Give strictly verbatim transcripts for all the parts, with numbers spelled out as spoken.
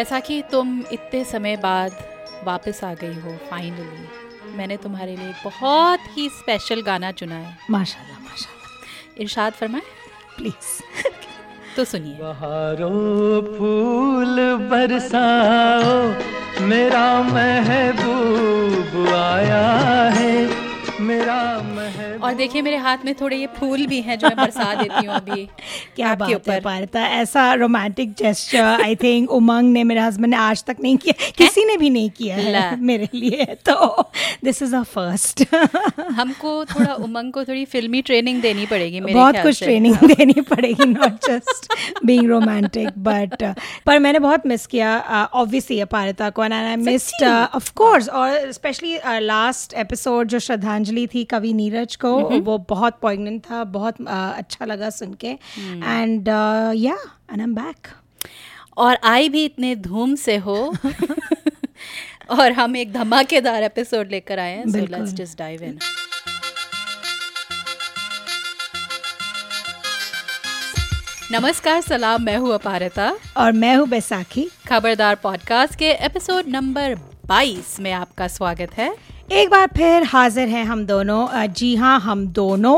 वैसाखी, तुम इतने समय बाद वापस आ गई हो फाइनली। मैंने तुम्हारे लिए बहुत ही स्पेशल गाना चुना है। माशाल्लाह माशाल्लाह। इरशाद फरमाए प्लीज़। तो सुनिए। बहारों फूल बरसाओ मेरा महबूब आया है मेरा महबूब। और देखिए मेरे हाथ में थोड़े ये फूल भी हैं जो मैं बरसा देती हूँ अभी। क्या बात है पारता, ऐसा romantic gesture I think Umang ने, मेरे हस्बैंड ने आज तक नहीं किया, किसी ने भी नहीं किया है मेरे लिए, तो दिस इज अ फर्स्ट। हमको थोड़ा उमंग को थोड़ी फिल्मी ट्रेनिंग देनी पड़ेगी मेरे बहुत ख्याल कुछ से। ट्रेनिंग देनी पड़ेगी, not just being romantic but. पर मैंने बहुत मिस किया ऑब्वियसली पारता को, and I missed of course, और स्पेशली लास्ट एपिसोड जो श्रद्धांजलि थी कवि नीरज को, वो बहुत पॉइग्नेंट था, बहुत अच्छा लगा सुन के। एंड या एंड आई एम बैक, और आई भी इतने धूम से हो और हम एक धमाकेदार एपिसोड लेकर आए हैं, so let's just dive in. नमस्कार, सलाम, मैं हूँ अपारता और मैं हूँ बैसाखी। खबरदार पॉडकास्ट के एपिसोड नंबर बाईस में आपका स्वागत है। एक बार फिर हाजिर हैं हम दोनों। जी हाँ, हम दोनों।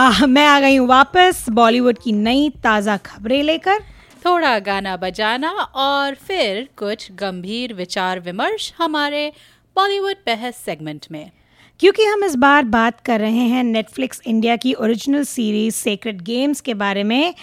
आ, मैं आ गई हूँ वापस बॉलीवुड की नई ताज़ा खबरें लेकर, थोड़ा गाना बजाना और फिर कुछ गंभीर विचार विमर्श हमारे बॉलीवुड बहस सेगमेंट में। क्योंकि हम इस बार बात कर रहे हैं नेटफ्लिक्स इंडिया की ओरिजिनल सीरीज सेक्रेड गेम्स के बारे में,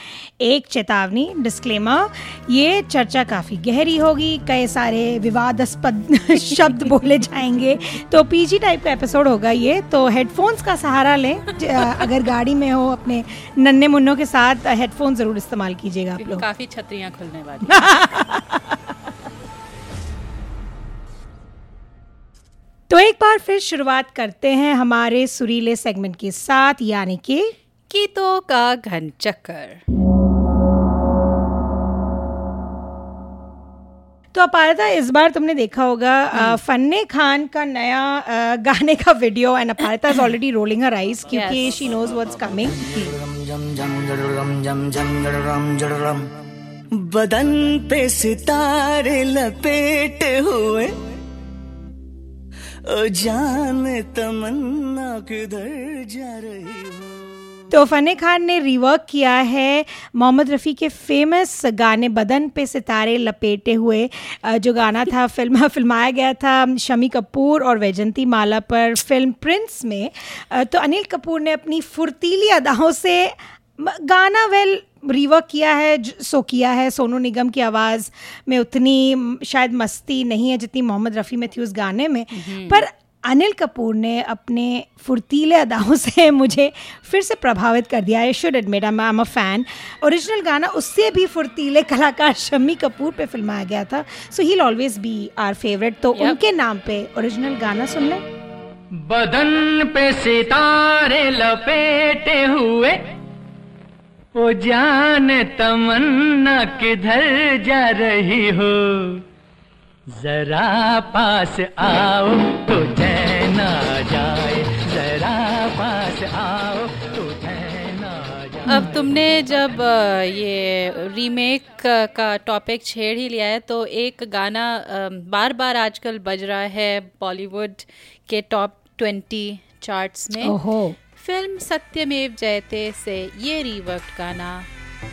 एक चेतावनी, डिस्क्लेमर, ये चर्चा काफ़ी गहरी होगी, कई सारे विवादास्पद शब्द बोले जाएंगे, तो पीजी टाइप का एपिसोड होगा ये, तो हेडफोन्स का सहारा लें। अगर गाड़ी में हो अपने नन्हे मुन्नों के साथ हेडफोन ज़रूर इस्तेमाल कीजिएगा आप लोग, काफ़ी छतरियाँ खुलने वाली। तो एक बार फिर शुरुआत करते हैं हमारे सुरीले सेगमेंट के साथ, यानी कि गीतों का घन चक्कर। तो अपारता, इस बार तुमने देखा होगा फन्नी खान का नया आ, गाने का video, and अपारता is already rolling her eyes क्योंकि शी नोज व्हाट्स कमिंग। बदन पे सितारे लपेटे हुए जाने तमन्ना किधर जा रही हो। तो फनी खान ने रिवर्क किया है मोहम्मद रफ़ी के फेमस गाने बदन पे सितारे लपेटे हुए, जो गाना था फिल्म फिल्माया गया था शमी कपूर और वैजंती माला पर फिल्म प्रिंस में। तो अनिल कपूर ने अपनी फुर्तीली अदाओं से गाना वेल रिवर्क किया है, सो किया है। सोनू निगम की आवाज़ में उतनी शायद मस्ती नहीं है जितनी मोहम्मद रफ़ी में थी उस गाने में, पर अनिल कपूर ने अपने फुर्तीले अदाओं से मुझे फिर से प्रभावित कर दिया। I should admit I am a fan. Original गाना उससे भी फुर्तीले कलाकार शम्मी कपूर पे फिल्माया गया था, so he always be our favourite. तो उनके नाम पे ओरिजिनल गाना सुन लें। बदन पे सितारे लपेटे हुए ओ जाने तमन्ना किधर जा रही हो, जरा पास आओ तो चैन आ जाए, जरा पास आओ तो चैन आ जाए। अब तुमने जब ये रीमेक का टॉपिक छेड़ ही लिया है, तो एक गाना बार बार आजकल बज रहा है बॉलीवुड के टॉप ट्वेंटी चार्ट्स में। ओहो। फिल्म सत्यमेव जयते से ये रिवर्क गाना,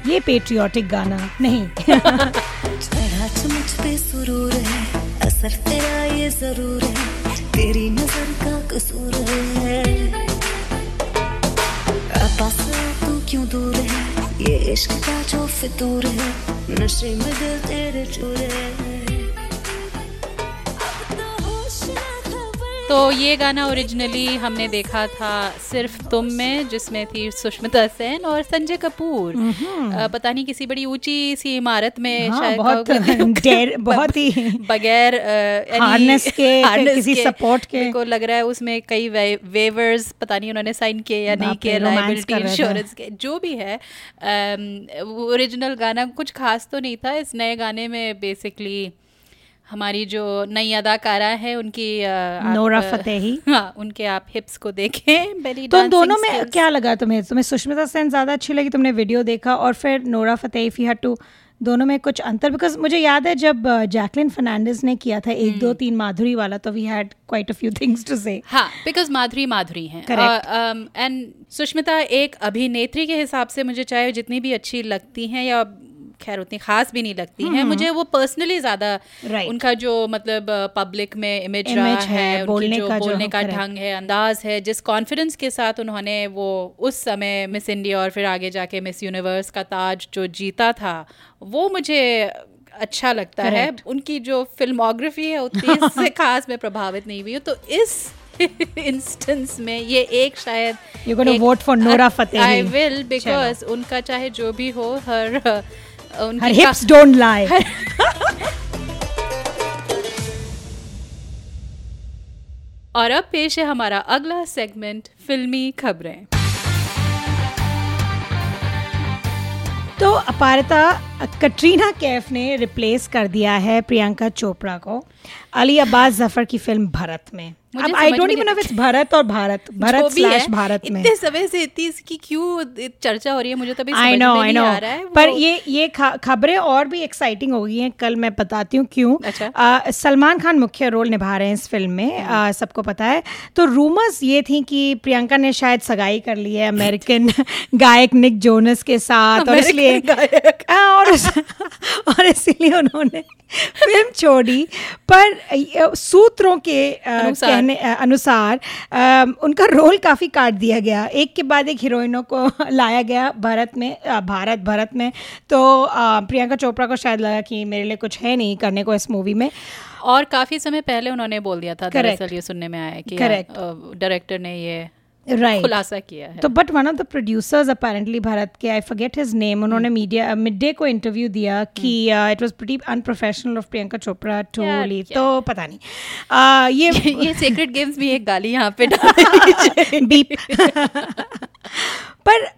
ये पेट्रियोटिक गाना नहीं। सुरूर है, असर तेरा ये जरूर है, तेरी नजर का कसूर है, तू क्यों दूर है, ये इश्क का जो फितूर है, नशे में दिल तेरे चूर है। तो ये गाना ओरिजिनली हमने देखा था सिर्फ तुम में, जिसमें थी सुष्मिता सेन और संजय कपूर। आ, पता नहीं किसी बड़ी ऊंची सी इमारत में, हाँ, शायद बहुत, देर, बहुत ही बगैर हार्नेस के, हार्नेस किसी सपोर्ट के, मेरे को लग रहा है उसमें कई वे, वेवर्स पता नहीं उन्होंने साइन किए या नहीं किए, लायबिलिटी इंश्योरेंस के, जो भी है। ओरिजिनल गाना कुछ खास तो नहीं था। इस नए गाने में बेसिकली हमारी जो नई अदाकारा है उनकी नोरा फतेही, हाँ, उनके आप हिप्स को देखें, बेली डांसिंग। तो दोनों में क्या लगा तुम्हें? तुम्हें सुष्मिता सेन ज़्यादा अच्छी लगी, तुमने वीडियो देखा, और फिर Nora Fatehi, if you had to दोनों में कुछ अंतर, बिकॉज मुझे याद है जब जैकलिन फर्नांडिस ने किया था एक दो तीन माधुरी वाला, तो we had quite a few things to say, हाँ, बिकॉज माधुरी माधुरी हैं, करेक्ट, एंड सुष्मिता एक अभिनेत्री के हिसाब से मुझे चाहे जितनी भी अच्छी लगती हैं या खैर उतनी खास भी नहीं लगती है, मुझे वो पर्सनली ज्यादा उनका जो मतलब पब्लिक में इमेज रहा है, बोलने जो बोलने का ढंग है, अंदाज है, जिस कॉन्फिडेंस के साथ उन्होंने वो उस समय मिस इंडिया और फिर आगे जाके मिस यूनिवर्स का ताज जो जीता था, वो मुझे अच्छा लगता है। उनकी जो फिल्मोग्राफी है उतनी इससे खास मैं प्रभावित नहीं हुई हूँ, तो इस इंस्टेंस में ये एक शायद you gonna vote for Nora Fatehi, I will, because उनका चाहे जो भी हो, हर Her hips don't lie. और अब पेश है हमारा अगला सेगमेंट, फिल्मी खबरें। तो अपारिता, कटरीना कैफ ने रिप्लेस कर दिया है प्रियंका चोपड़ा को अली अब्बास जफर की फिल्म भरत में। अब I don't even know it's Bharat और भारत, भरत स्लैश भारत में इतने समय से इतनी इसकी क्यों चर्चा हो रही है, मुझे तो अभी समझ में नहीं आ रहा है। पर ये ये खबरें और भी एक्साइटिंग हो गई हैं, कल मैं बताती हूँ क्यों। अच्छा। सलमान खान मुख्य रोल निभा रहे हैं इस फिल्म में, सबको पता है। तो रूमर्स ये थी कि प्रियंका ने शायद सगाई कर ली है अमेरिकन गायक निक जोनस के साथ, और इसलिए और इसीलिए उन्होंने फिल्म छोड़ी। पर सूत्रों के कहने अनुसार आ, उनका रोल काफ़ी काट दिया गया, एक के बाद एक हीरोइनों को लाया गया भारत में, भारत भारत में तो आ, प्रियंका चोपड़ा को शायद लगा कि मेरे लिए कुछ है नहीं करने को इस मूवी में, और काफ़ी समय पहले उन्होंने बोल दिया था, दरअसल ये सुनने में आया कि डायरेक्टर ने ये Right. खुलासा किया है। तो but one of the producers apparently Bharat के, आई फॉरगेट हिज नेम, उन्होंने मीडिया मिड डे को इंटरव्यू दिया कि it was pretty unprofessional of Priyanka Chopra to leave, तो पता नहीं uh, ये ये सीक्रेट गेम्स भी एक गाली यहाँ पे बीप पर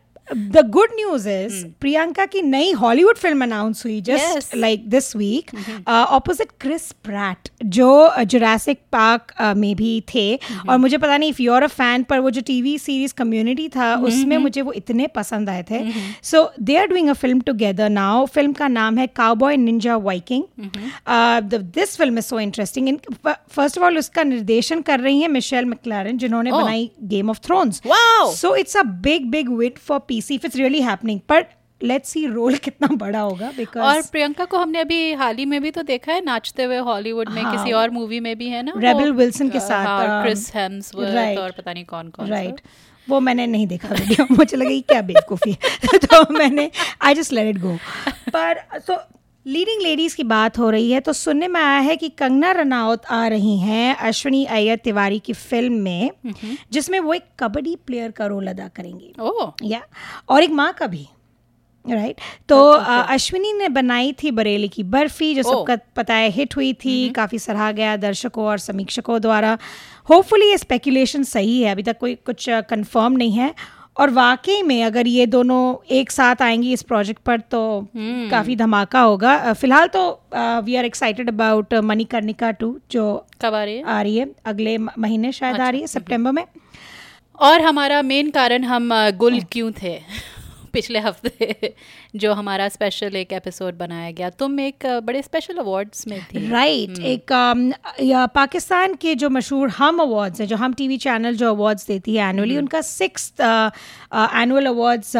The good news is, hmm. Priyanka की नई हॉलीवुड फिल्म अनाउंस हुई just like this week, opposite Chris Pratt, जो Jurassic Park uh, में भी थे, mm-hmm. और मुझे पता नहीं if you're a fan, पर वो जो टीवी सीरीज कम्युनिटी था, mm-hmm. उसमें मुझे वो इतने पसंद आए थे। So they are doing a film together now. Film का नाम है Cowboy Ninja Viking. Mm-hmm. Uh, the, this film is so interesting. In, first of all, उसका निर्देशन कर रही है मिशेल मैकलारन, जिन्होंने oh. बनाई Game of Thrones. Wow! So it's a big, big win for peace. See if it's really happening, but let's see role कितना बड़ा होगा, because और प्रियंका को हमने अभी हाल ही में भी तो देखा है नाचते हुए हॉलीवुड में, हाँ, किसी और मूवी में भी है ना, रेबेल विल्सन के साथ, हाँ, और क्रिस हेम्सवर्थ, right, और पता नहीं कौन कौन, राइट, right. वो मैंने नहीं देखा वीडियो, मुझे लगा क्या बेवकूफ़ी है तो मैंने I just let it go. पर तो लीडिंग लेडीज़ की बात हो रही है, तो सुनने में आया है कि कंगना रनावत आ रही हैं अश्विनी अय्यर तिवारी की फिल्म में, mm-hmm. जिसमें वो एक कबड्डी प्लेयर का रोल अदा करेंगी, oh. या और एक माँ का भी, राइट, right? तो okay. आ, अश्विनी ने बनाई थी बरेली की बर्फी, जो सबका पता है हिट हुई थी, mm-hmm. काफ़ी सराहा गया दर्शकों और समीक्षकों द्वारा। होपफुली ये स्पेकुलेशन सही है, अभी तक कोई कुछ कन्फर्म नहीं है, और वाकई में अगर ये दोनों एक साथ आएंगी इस प्रोजेक्ट पर तो hmm. काफ़ी धमाका होगा। फिलहाल तो we are excited about Manikarnika two, जो कब आ रही है, आ रही है अगले महीने शायद, अच्छा, आ रही है सितंबर में। और हमारा मेन कारण हम गुल oh. क्यों थे पिछले हफ्ते जो हमारा स्पेशल एक एपिसोड बनाया गया, तुम एक बड़े स्पेशल अवार्ड्स में थी, राइट, right, एक आ, पाकिस्तान के जो मशहूर हम अवार्ड्स हैं, जो हम टीवी चैनल जो अवार्ड्स देती है एनुअली, उनका सिक्स्थ एनुअल अवार्ड्स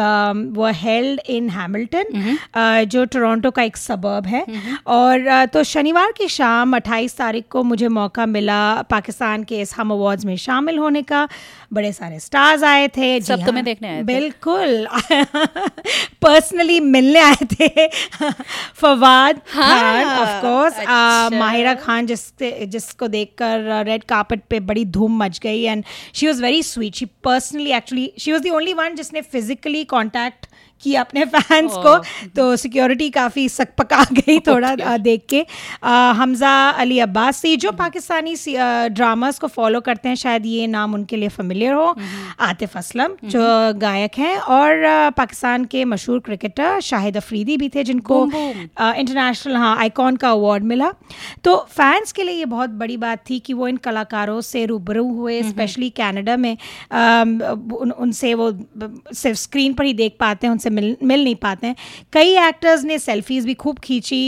वो हेल्ड इन हैमिल्टन, जो टोरंटो का एक सबर्ब है, और आ, तो शनिवार की शाम अट्ठाईस तारीख को मुझे मौका मिला पाकिस्तान के इस हम अवार्ड्स में शामिल होने का। बड़े सारे स्टार्स आए थे, सब तुम्हें देखने आए थे, बिल्कुल पर्सनली मिलने आए थे फवाद खान, ऑफ कोर्स, माहिरा खान, जिससे जिसको देखकर रेड कार्पेट पे बड़ी धूम मच गई, and she was very sweet, she personally actually she was the only one जिसने फिजिकली कांटेक्ट किया अपने फैंस oh. को, तो सिक्योरिटी काफ़ी सकपका गई थोड़ा okay. देख के। आ, हमजा अली अब्बास से, जो mm-hmm. पाकिस्तानी ड्रामास को फॉलो करते हैं शायद ये नाम उनके लिए फेमिलियर हो, mm-hmm. आतिफ असलम, mm-hmm. जो गायक हैं, और आ, पाकिस्तान के मशहूर क्रिकेटर शाहिद अफरीदी भी थे, जिनको इंटरनेशनल हाँ आइकॉन का अवार्ड मिला। तो फैंस के लिए ये बहुत बड़ी बात थी कि वो इन कलाकारों से रूबरू हुए, स्पेशली mm-hmm. कनाडा में, आ, उन, उनसे वो सिर्फ स्क्रीन पर ही देख पाते हैं, उनसे मिल मिल नहीं पाते हैं। कई एक्टर्स ने सेल्फीज़ भी खूब खींची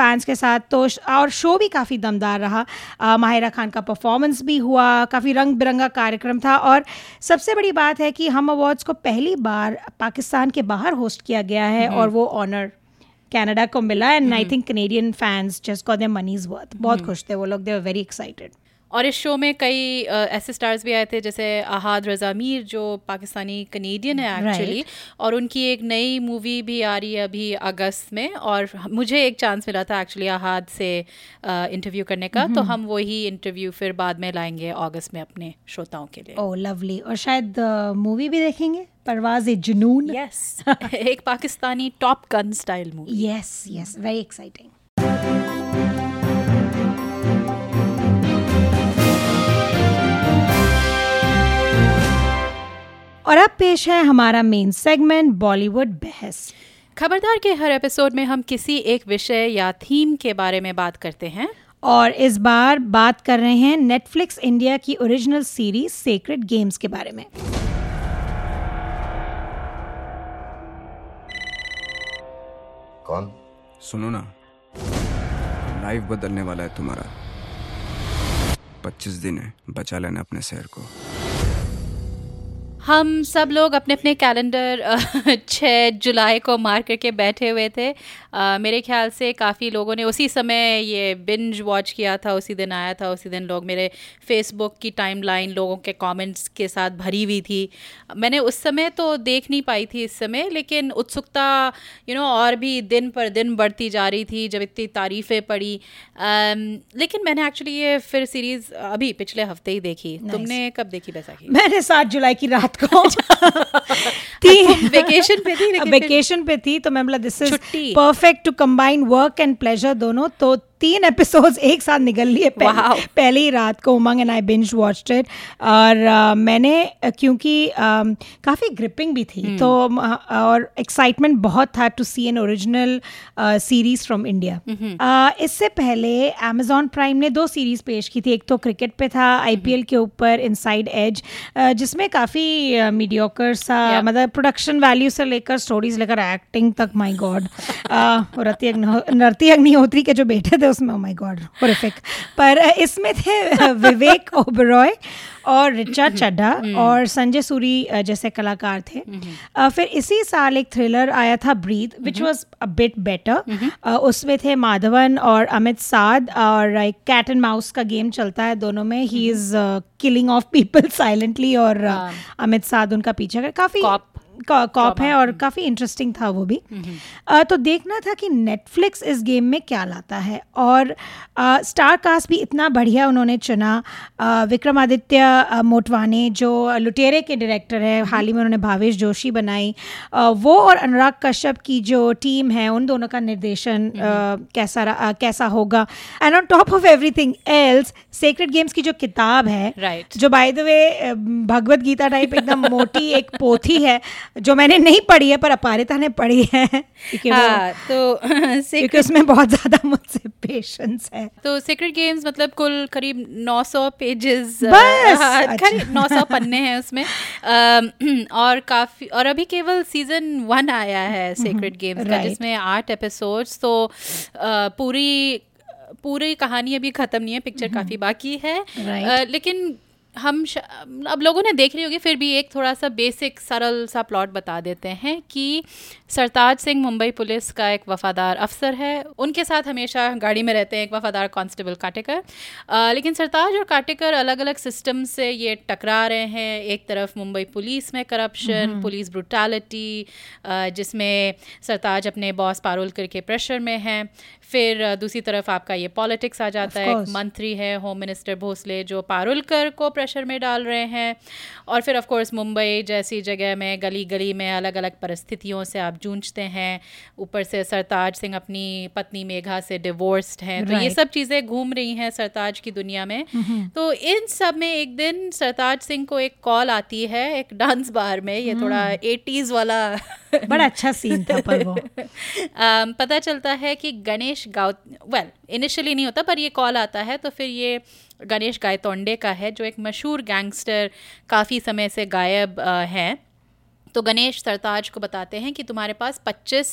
फैंस के साथ, तो और शो भी काफ़ी दमदार रहा। आ, माहिरा खान का परफॉर्मेंस भी हुआ, काफ़ी रंग बिरंगा कार्यक्रम था। और सबसे बड़ी बात है कि हम अवार्ड्स को पहली बार पाकिस्तान के बाहर होस्ट किया गया है और वो ऑनर कनाडा को मिला। And I think Canadian fans just got their money's worth, बहुत खुश थे वो लोग, दे वर वेरी एक्साइटेड। और इस शो में कई ऐसे स्टार्स भी आए थे जैसे अहाद रज़ा मीर जो पाकिस्तानी कनेडियन है एक्चुअली, और उनकी एक नई मूवी भी आ रही है अभी अगस्त में। और मुझे एक चांस मिला था एक्चुअली अहाद से इंटरव्यू करने का, तो हम वही इंटरव्यू फिर बाद में लाएंगे अगस्त में अपने श्रोताओं के लिए। Oh lovely. और शायद मूवी भी देखेंगे, परवाज़ ए जुनून। यस, एक Pakistani top gun style movie. Yes yes, very exciting. और अब पेश है हमारा मेन सेगमेंट, बॉलीवुड बहस। खबरदार के हर एपिसोड में हम किसी एक विषय या थीम के बारे में बात करते हैं, और इस बार बात कर रहे हैं नेटफ्लिक्स इंडिया की ओरिजिनल सीरीज सेक्रेड गेम्स के बारे में। कौन? सुनो ना, लाइफ बदलने वाला है तुम्हारा। पच्चीस दिन है, बचा लेना अपने शहर को। हम सब लोग अपने अपने कैलेंडर छः जुलाई को मार करके बैठे हुए थे। आ, मेरे ख्याल से काफ़ी लोगों ने उसी समय ये बिंज वॉच किया था, उसी दिन आया था, उसी दिन लोग मेरे फेसबुक की टाइमलाइन लोगों के कमेंट्स के साथ भरी हुई थी। मैंने उस समय तो देख नहीं पाई थी इस समय, लेकिन उत्सुकता यू नो और भी दिन पर दिन बढ़ती जा रही थी जब इतनी तारीफ़ें पड़ी। आ, लेकिन मैंने एक्चुअली ये फिर सीरीज़ अभी पिछले हफ्ते ही देखी। nice. तुमने कब देखी बैसाखी? मैंने सात जुलाई की रात वेकेशन पे थी, लेकिन वेकेशन पे थी तो मैं बोला this is perfect to combine work and pleasure दोनों, तो तीन एपिसोड्स एक साथ निकल लिए पहले, पहले ही रात को। Umang and I binge watched it. और uh, मैंने क्योंकि uh, काफ़ी ग्रिपिंग भी थी hmm. तो uh, और एक्साइटमेंट बहुत था to see an original series from India. इससे पहले अमेजॉन प्राइम ने दो सीरीज़ पेश की थी, एक तो क्रिकेट पे था आईपीएल hmm. के ऊपर इनसाइड एज, uh, जिसमें काफ़ी uh, मीडियोकर सा yeah. मतलब प्रोडक्शन वैल्यू से लेकर स्टोरीज लेकर एक्टिंग तक, माई गॉड। नरती अग्निहोत्री के जो बेटे थे उसमें, oh my God, horrific. पर इसमें थे विवेक ओबरॉय और रिचा चड्ढा और संजय सूरी जैसे कलाकार थे। फिर इसी साल एक थ्रिलर आया था Breathe, which was a bit better. उसमें थे माधवन और अमित साध, और एक कैट एंड माउस का गेम चलता है दोनों में। He is killing of people silently और अमित साध उनका पीछा कर, काफी कॉप है और काफ़ी इंटरेस्टिंग था वो भी। आ, तो देखना था कि नेटफ्लिक्स इस गेम में क्या लाता है। और आ, स्टार कास्ट भी इतना बढ़िया उन्होंने चुना। आ, विक्रमादित्य मोटवाने जो लुटेरे के डायरेक्टर है, हाल ही में उन्होंने भावेश जोशी बनाई, आ, वो और अनुराग कश्यप की जो टीम है उन दोनों का निर्देशन आ, कैसा आ, कैसा होगा। And on top of everything else, sacred games की जो किताब है right. जो by the way Bhagavad Gita type एकदम मोटी एक पोथी है जो मैंने नहीं पढ़ी है पर अपारिता ने पढ़ी है, हाँ, तो क्योंकि उसमें बहुत ज़्यादा मुझसे पेशेंस है। तो सीक्रेट गेम्स मतलब कुल करीब नौ सौ पेजेस, करीब नौ सौ पन्ने हैं उसमें, और काफ़ी। और अभी केवल सीजन वन आया है सीक्रेट गेम्स का, जिसमें आठ एपिसोड्स, तो पूरी पूरी कहानी अभी ख़त्म नहीं है, पिक्चर काफ़ी बाकी है। लेकिन हम अब लोगों ने देख रही होगी, फिर भी एक थोड़ा सा बेसिक सरल सा प्लॉट बता देते हैं कि सरताज सिंह मुंबई पुलिस का एक वफ़ादार अफसर है, उनके साथ हमेशा गाड़ी में रहते हैं एक वफ़ादार कांस्टेबल काटेकर। आ, लेकिन सरताज और काटेकर अलग अलग सिस्टम से ये टकरा रहे हैं। एक तरफ मुंबई पुलिस में करप्शन, पुलिस ब्रूटैलिटी, जिसमें सरताज अपने बॉस पारुलकर के प्रेशर में है। फिर दूसरी तरफ आपका ये पॉलिटिक्स आ जाता है, एक मंत्री है होम मिनिस्टर भोसले जो पारुलकर को प्रेशर में डाल रहे हैं। और फिर ऑफ कोर्स मुंबई जैसी जगह में गली गली में अलग अलग परिस्थितियों से आप जूझते हैं। ऊपर से सरताज सिंह अपनी पत्नी मेघा से डिवोर्स्ड हैं, right. तो ये सब चीज़ें घूम रही हैं सरताज की दुनिया में। mm-hmm. तो इन सब में एक दिन सरताज सिंह को एक कॉल आती है एक डांस बार में, ये mm. थोड़ा एटीज़ वाला बड़ा अच्छा सीन था पर वो um, पता चलता है कि गणेश गाउ वेल इनिशियली नहीं होता, पर ये कॉल आता है। तो फिर ये गणेश गायतोंडे का है जो एक मशहूर गैंगस्टर, काफ़ी समय से गायब हैं। तो गणेश सरताज को बताते हैं कि तुम्हारे पास पच्चीस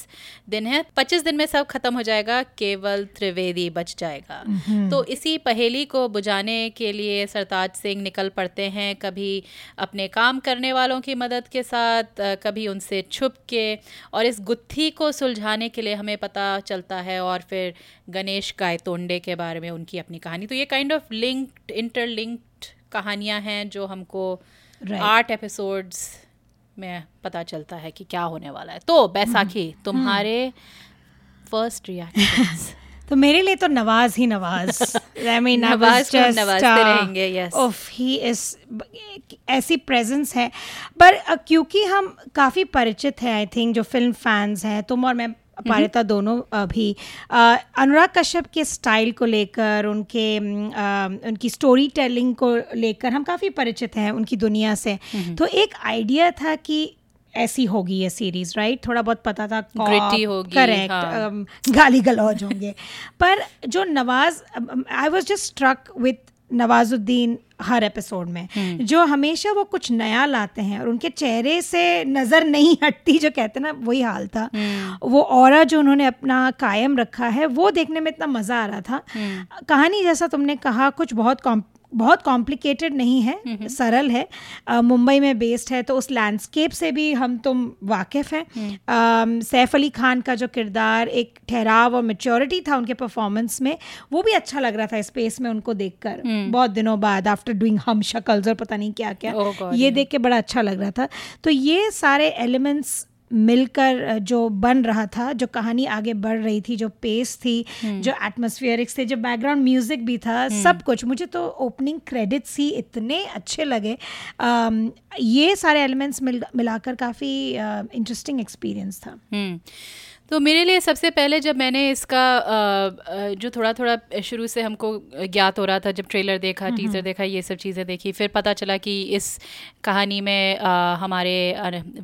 दिन है, पच्चीस दिन में सब खत्म हो जाएगा, केवल त्रिवेदी बच जाएगा। तो इसी पहेली को बुझाने के लिए सरताज सिंह निकल पड़ते हैं, कभी अपने काम करने वालों की मदद के साथ, कभी उनसे छुप के, और इस गुत्थी को सुलझाने के लिए हमें पता चलता है और फिर गणेश गायतोंडे के बारे में उनकी अपनी कहानी। तो ये काइंड ऑफ लिंक्ड इंटरलिंक्ड कहानियां हैं जो हमको आठ एपिसोड्स में पता चलता है कि क्या होने वाला है। तो बैसाखी, तुम्हारे फर्स्ट रिएक्शंस? तो मेरे लिए तो नवाज ही Nawaz, I mean, Nawaz just, नवाजते uh, रहेंगे, yes. ओफ, ही इस ऐसी प्रेजेंस है, पर uh, क्योंकि हम काफ़ी परिचित हैं, आई थिंक जो फिल्म फैंस हैं, तुम और मैं पारिता दोनों भी, अनुराग कश्यप के स्टाइल को लेकर, उनके उनकी स्टोरी टेलिंग को लेकर हम काफ़ी परिचित हैं उनकी दुनिया से। तो एक आइडिया था कि ऐसी होगी ये सीरीज़, राइट, थोड़ा बहुत पता था, ग्रिटी होगी, करेक्ट, गाली गलौज होंगे। पर जो Nawaz, I was just struck with Nawazuddin हर एपिसोड में, जो हमेशा वो कुछ नया लाते हैं और उनके चेहरे से नज़र नहीं हटती, जो कहते ना वही हाल था। वो ऑरा जो उन्होंने अपना कायम रखा है वो देखने में इतना मज़ा आ रहा था। कहानी जैसा तुमने कहा कुछ बहुत बहुत कॉम्प्लिकेटेड नहीं है, सरल है। आ, मुंबई में बेस्ड है तो उस लैंडस्केप से भी हम तुम वाकिफ हैं। सैफ अली खान का जो किरदार, एक ठहराव और मैच्योरिटी था उनके परफॉर्मेंस में, वो भी अच्छा लग रहा था स्पेस में उनको देखकर, बहुत दिनों बाद आफ्टर डूइंग हम शक्ल्स और पता नहीं क्या क्या, oh God, ये yeah. देख के बड़ा अच्छा लग रहा था। तो ये सारे एलिमेंट्स मिलकर जो बन रहा था, जो कहानी आगे बढ़ रही थी, जो पेस थी, जो एटमॉस्फेरिक्स थे, जो बैकग्राउंड म्यूजिक भी था, सब कुछ। मुझे तो ओपनिंग क्रेडिट्स ही इतने अच्छे लगे। आम, ये सारे एलिमेंट्स मिल मिलाकर काफ़ी इंटरेस्टिंग एक्सपीरियंस था। तो मेरे लिए सबसे पहले जब मैंने इसका जो थोड़ा थोड़ा शुरू से हमको ज्ञात हो रहा था, जब ट्रेलर देखा, टीजर देखा, ये सब चीज़ें देखी, फिर पता चला कि इस कहानी में हमारे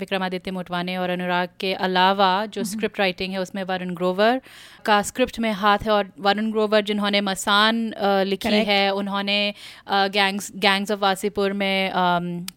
विक्रमादित्य मोटवाने और अनुराग के अलावा जो स्क्रिप्ट राइटिंग है उसमें वरुण ग्रोवर का स्क्रिप्ट में हाथ है। और वरुण ग्रोवर जिन्होंने मसान लिखी Correct. है, उन्होंने गैंग्स गैंग्स ऑफ वासीपुर में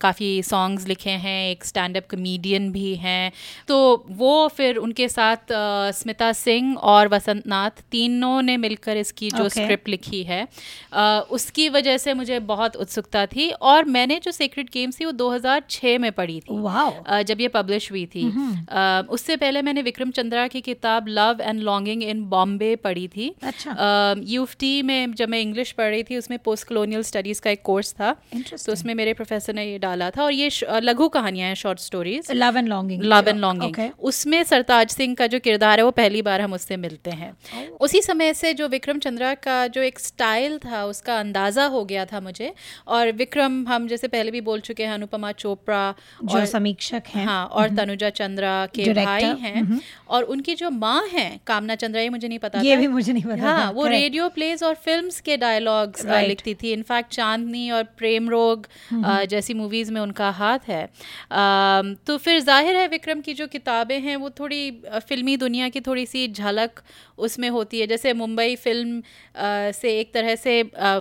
काफ़ी सॉन्ग्स लिखे हैं, एक स्टैंड अप कॉमेडियन भी हैं। तो वो फिर उनके साथ Uh, स्मिता सिंह और वसंत नाथ तीनों ने मिलकर इसकी जो स्क्रिप्ट okay. लिखी है, uh, उसकी वजह से मुझे बहुत उत्सुकता थी। और मैंने जो सीक्रेट गेम्स थी वो दो हज़ार छह में पढ़ी थी, wow. uh, जब ये पब्लिश हुई थी। mm-hmm. uh, उससे पहले मैंने विक्रम चंद्रा की किताब Love and Longing in Bombay पढ़ी थी। अच्छा। uh, यूफ्टी में जब मैं इंग्लिश पढ़ रही थी उसमें पोस्ट कॉलोनियल स्टडीज़ का एक कोर्स था, तो उसमें मेरे प्रोफेसर ने ये डाला था। और ये लघु कहानियाँ हैं, short stories, love and longing love and longing उसमें सरताज सिंह का जो किरदार है वो पहली बार हम उससे मिलते हैं। उसी समय से जो विक्रम चंद्रा का जो एक स्टाइल था उसका अंदाज़ा हो गया था मुझे। और विक्रम, हम जैसे पहले भी बोल चुके हैं, अनुपमा चोपड़ा जो समीक्षक हैं, हाँ, और तनुजा चंद्रा के भाई हैं, और उनकी जो माँ हैं कामना चंद्रा, ये मुझे नहीं पता ये था। भी मुझे नहीं पता हाँ, था। वो रेडियो प्लेज और फिल्म्स के डायलॉग्स लिखती थी। इनफैक्ट चांदनी और प्रेम रोग जैसी मूवीज़ में उनका हाथ है। तो फिर जाहिर है विक्रम की जो किताबें हैं वो थोड़ी फिल्मी दुनिया की थोड़ी सी झलक उसमें होती है। जैसे मुंबई फिल्म आ, से एक तरह से आ,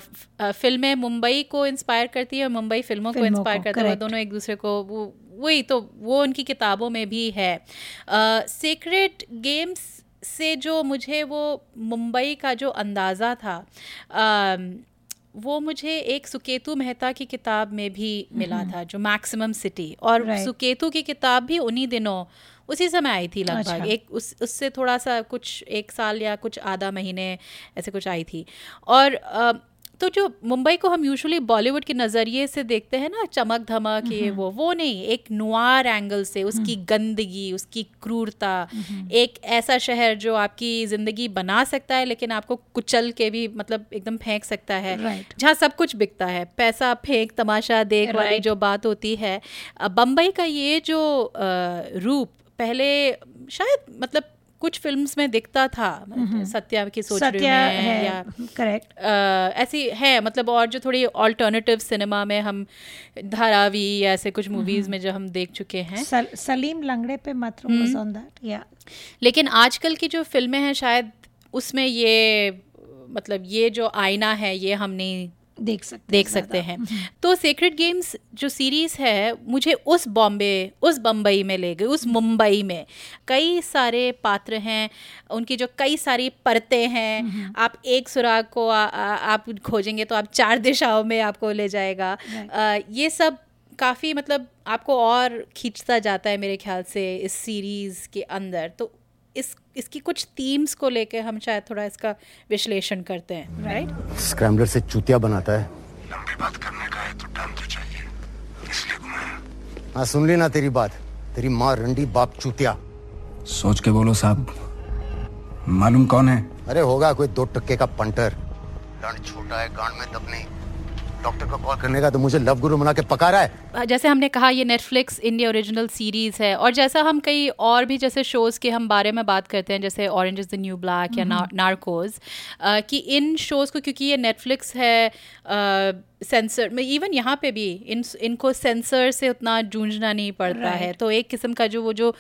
फिल्में मुंबई को इंस्पायर करती है और मुंबई फिल्मों, फिल्मों को इंस्पायर करती है, दोनों एक दूसरे को वो वही तो वो उनकी किताबों में भी है। सीक्रेट गेम्स से जो मुझे वो मुंबई का जो अंदाज़ा था आ, वो मुझे एक सुकेतु मेहता की किताब में भी मिला था, जो मैक्सिमम सिटी। और right. सुकेतु की किताब भी उन्हीं दिनों उसी समय आई थी लगभग, अच्छा। एक उस उससे थोड़ा सा कुछ एक साल या कुछ आधा महीने ऐसे कुछ आई थी। और आ, तो जो मुंबई को हम यूजुअली बॉलीवुड के नज़रिए से देखते हैं ना, चमक धमक ये वो वो नहीं, एक नुआर एंगल से, उसकी गंदगी, उसकी क्रूरता, एक ऐसा शहर जो आपकी ज़िंदगी बना सकता है लेकिन आपको कुचल के भी मतलब एकदम फेंक सकता है, right. जहाँ सब कुछ बिकता है, पैसा फेंक तमाशा देख right. वाली जो बात होती है। बम्बई का ये जो आ, रूप पहले शायद मतलब कुछ फिल्म्स में दिखता था, सत्या की सोच रही है या करेक्ट ऐसी है मतलब, और जो थोड़ी ऑल्टरनेटिव सिनेमा में हम धारावी या ऐसे कुछ मूवीज में जो हम देख चुके हैं। सल, सलीम लंगड़े पे मत रोस ऑन दैट या, लेकिन आजकल की जो फिल्में हैं शायद उसमें ये मतलब ये जो आईना है ये हम नहीं देख सकते देख सकते हैं। तो सेक्रेड गेम्स जो सीरीज़ है मुझे उस बॉम्बे उस बम्बई में ले गई, उस मुंबई में कई सारे पात्र हैं, उनकी जो कई सारी परतें हैं। आप एक सुराग को आ, आ, आप खोजेंगे तो आप चार दिशाओं में आपको ले जाएगा। आ, ये सब काफ़ी मतलब आपको और खींचता जाता है मेरे ख्याल से इस सीरीज़ के अंदर। तो इस इसकी कुछ थीम्स को लेके हम शायद थोड़ा इसका विश्लेषण करते हैं। राइट, स्क्रैम्बलर से चूतिया बनाता है। लंबी बात करने का है तो टाइम तो चाहिए, इसलिए घुमाया। हाँ, सुन ली ना तेरी बात, तेरी माँ रंडी, बाप चूतिया। सोच के बोलो साहब, मालूम कौन है? अरे होगा कोई दो टक्के का पंटर, गांड छोटा है, गांड में दम नहीं। डॉक्टर को कॉल करने का तो मुझे लव गुरु बना के पका रहा है। जैसे हमने कहा ये नेटफ्लिक्स इंडिया ओरिजिनल सीरीज़ है, और जैसा हम कई और भी जैसे शोज़ के हम बारे में बात करते हैं, जैसे orange is the new black या नार्कोज, कि इन शोज़ को क्योंकि ये नेटफ्लिक्स है, सेंसर में इवन यहाँ पे भी इन इनको सेंसर से उतना जूझना नहीं पड़ता right. है। तो एक किस्म का जो वो जो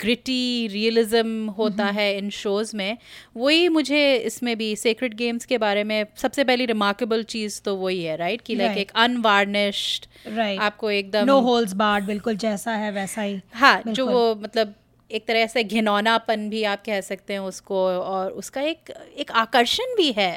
ग्रिटी रियलिज्म होता mm-hmm. है इन शोज़ में, वही मुझे इसमें भी सेक्रेड गेम्स के बारे में सबसे पहली रिमार्केबल चीज़ तो वही है राइट right? कि लाइक right. एक अनवार्निश्ड right. आपको एकदम नो होल्ड्स बार्ड, बिल्कुल जैसा है वैसा ही। हाँ, जो वो मतलब एक तरह से घिनौनापन भी आप कह सकते हैं उसको, और उसका एक एक आकर्षण भी है।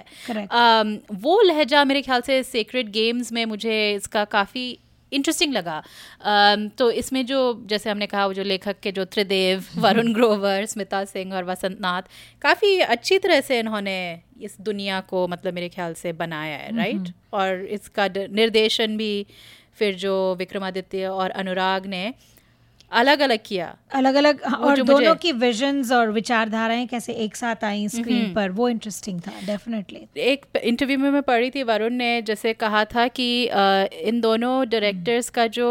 आ, वो लहजा मेरे ख्याल से सेक्रेड गेम्स में मुझे इसका काफ़ी इंटरेस्टिंग लगा। आ, तो इसमें जो जैसे हमने कहा वो जो लेखक के जो त्रिदेव वरुण ग्रोवर, स्मिता सिंह और वसंत नाथ, काफ़ी अच्छी तरह से इन्होंने इस दुनिया को मतलब मेरे ख्याल से बनाया है राइट। और इसका निर्देशन भी फिर जो विक्रमादित्य और अनुराग ने अलग अलग किया, अलग अलग, और दोनों की विजन्स और विचारधाराएं कैसे एक साथ आई स्क्रीन पर, वो इंटरेस्टिंग था डेफिनेटली। एक इंटरव्यू में मैं पढ़ी थी, वरुण ने जैसे कहा था कि इन दोनों डायरेक्टर्स का जो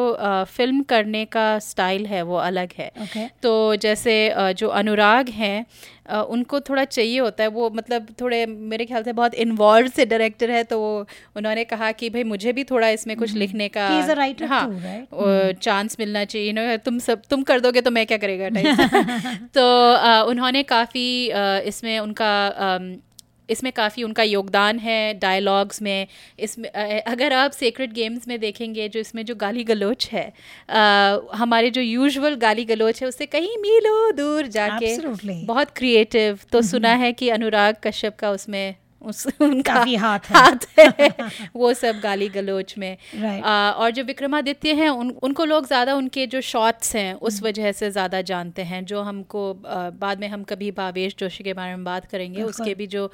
फिल्म करने का स्टाइल है वो अलग है। okay. तो जैसे जो अनुराग हैं Uh, उनको थोड़ा चाहिए होता है वो मतलब थोड़े मेरे ख्याल से बहुत इन्वॉल्व से डायरेक्टर है, तो वो उन्होंने कहा कि भाई मुझे भी थोड़ा इसमें कुछ लिखने का हाँ, right? चांस मिलना चाहिए ना, तुम सब तुम कर दोगे तो मैं क्या करेगा टाइप। तो uh, उन्होंने काफ़ी uh, इसमें उनका um, इसमें काफ़ी उनका योगदान है डायलॉग्स में। इसमें अगर आप सेक्रेड गेम्स में देखेंगे जो इसमें जो गाली गलोच है, आ, हमारे जो यूजुअल गाली गलोच है उससे कहीं मीलों दूर जाके Absolutely. बहुत क्रिएटिव। तो mm-hmm. सुना है कि अनुराग कश्यप का उसमें उस उनका काफी हाथ है, हाथ है। वो सब गाली गलोच में right. आ, और जो विक्रमादित्य हैं उन उनको लोग ज़्यादा उनके जो शॉट्स हैं उस mm-hmm. वजह से ज़्यादा जानते हैं, जो हमको आ, बाद में हम कभी भावेश जोशी के बारे में बात करेंगे, उसके भी जो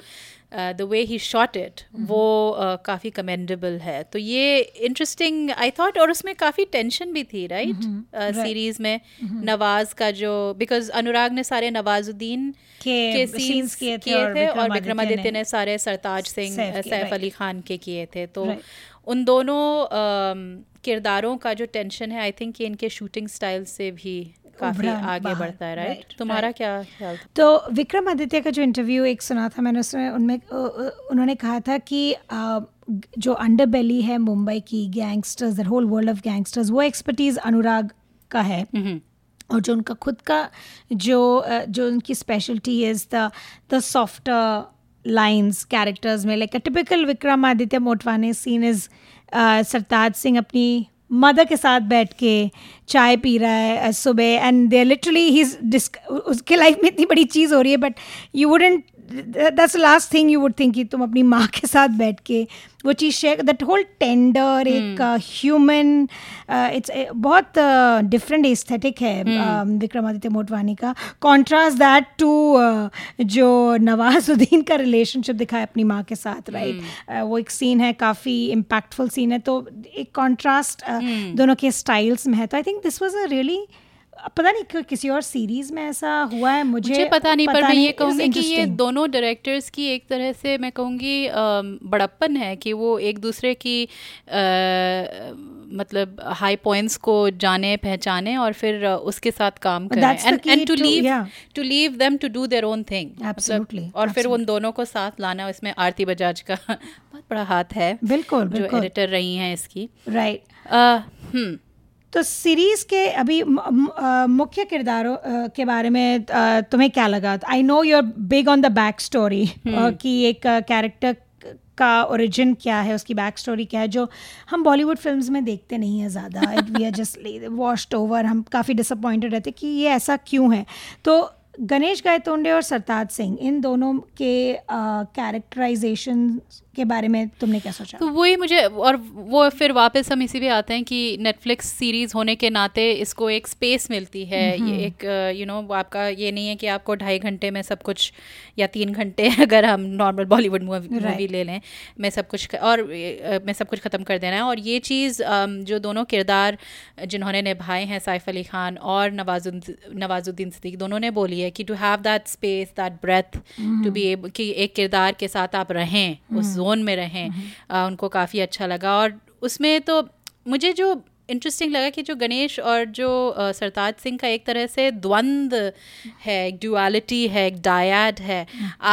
the way he shot it वो uh, काफ़ी कमेंडेबल है। तो ये इंटरेस्टिंग आई थॉट, और उसमें काफ़ी टेंशन भी थी right right? Series mm-hmm. uh, right. में mm-hmm. नवाज़ का जो बिकॉज अनुराग ने सारे नवाजुद्दीन के सीन्स किए थे, थे, थे और विक्रमादित्य ने सारे सरताज सिंह सैफ अली खान के किए थे। तो उन दोनों किरदारों का जो टेंशन है आई थिंक इनके शूटिंग स्टाइल से भी काफी आगे बढ़ता है राइट right? तुम्हारा right. क्या ख्याल था? तो विक्रमादित्य का जो इंटरव्यू एक सुना था मैंने, उसमें उनमें उन्होंने कहा था कि आ, जो अंडरबेली है मुंबई की, gangsters, the whole world of gangsters, वो एक्सपर्टीज अनुराग का है। mm-hmm. और जो उनका खुद का जो जो उनकी speciality is the the softer lines characters में, like a typical Vikramaditya Motwane scene is Sartaj Singh अपनी मदर के साथ बैठ के चाय पी रहा है सुबह, एंड दे लिटरली ही उसके लाइफ में इतनी बड़ी चीज़ हो रही है, but you wouldn't, that's the last thing you would think कि तुम अपनी माँ के साथ बैठ के वो चीज़ शेयर, दैट होल टेंडर एक ह्यूमन, इट्स बहुत डिफरेंट एस्थेटिक है विक्रमादित्य मोटवानी का। कॉन्ट्रास्ट दैट टू जो नवाजुद्दीन का रिलेशनशिप दिखाया अपनी माँ के साथ राइट right? uh, वो एक सीन है, काफ़ी इम्पैक्टफुल सीन है। तो एक कॉन्ट्रास्ट uh, mm. दोनों के स्टाइल्स में है। तो I think this was a really, पता नहीं कि किसी और सीरीज में ऐसा हुआ है, मुझे, मुझे पता नहीं, पता पर मैं ये कहूँगी कि ये दोनों डायरेक्टर्स की एक तरह से मैं कहूँगी बड़प्पन है कि वो एक दूसरे की आ, मतलब हाई पॉइंट्स को जाने पहचाने और फिर उसके साथ काम करें, and and to leave to leave them to do their own thing. Absolutely. और फिर उन दोनों को साथ लाना, इसमें आरती बजाज का बहुत बड़ा हाथ है, बिल्कुल, जो एडिटर रही हैं इसकी राइट। हम्म तो सीरीज़ के अभी मुख्य किरदारों के बारे में तुम्हें क्या लगा? I know you are big on the back story कि एक कैरेक्टर का ओरिजिन क्या है, उसकी बैक स्टोरी क्या है, जो हम बॉलीवुड फिल्म्स में देखते नहीं हैं ज़्यादा. It we are just washed over. हम काफ़ी डिसअपॉइंटेड रहते कि ये ऐसा क्यों है. तो गणेश गायतोंडे और सरताज सिंह, इन दोनों के कैरेक्टराइजेशन के बारे में तुमने क्या सोचा? तो वही मुझे, और वो फिर वापस हम इसी पे आते हैं कि नेटफ्लिक्स सीरीज़ होने के नाते इसको एक स्पेस मिलती है. ये एक यू नो आपका ये नहीं है कि आपको ढाई घंटे में सब कुछ, या तीन घंटे अगर हम नॉर्मल बॉलीवुड मूवी ले लें, मैं सब कुछ और मैं सब कुछ ख़त्म कर देना है. और ये चीज़ जो दोनों किरदार जिन्होंने निभाए हैं, सैफ अली खान और नवाजुद्दीन सिद्दीकी, दोनों ने बोली है कि to have that space, that breath, to be able कि एक किरदार के साथ आप रहें, उस जोन में रहें, आ, उनको काफ़ी अच्छा लगा. और उसमें तो मुझे जो इंटरेस्टिंग लगा कि जो गणेश और जो सरताज सिंह का एक तरह से द्वंद्व है, एक ड्यूअलिटी है, एक डायड है,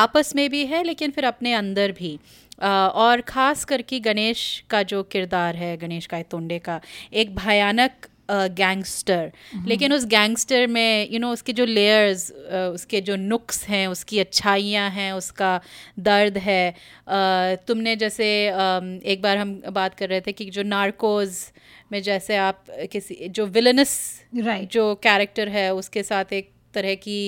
आपस में भी है लेकिन फिर अपने अंदर भी. आ, और ख़ास करके गणेश का जो किरदार है, गणेश गायतोंडे का, एक भयानक गैंगस्टर, लेकिन उस गैंगस्टर में यू नो उसके जो लेयर्स, उसके जो नुक्स हैं, उसकी अच्छाइयाँ हैं, उसका दर्द है. तुमने जैसे एक बार हम बात कर रहे थे कि जो नार्कोज में जैसे आप किसी जो विलनस जो कैरेक्टर है उसके साथ एक तरह की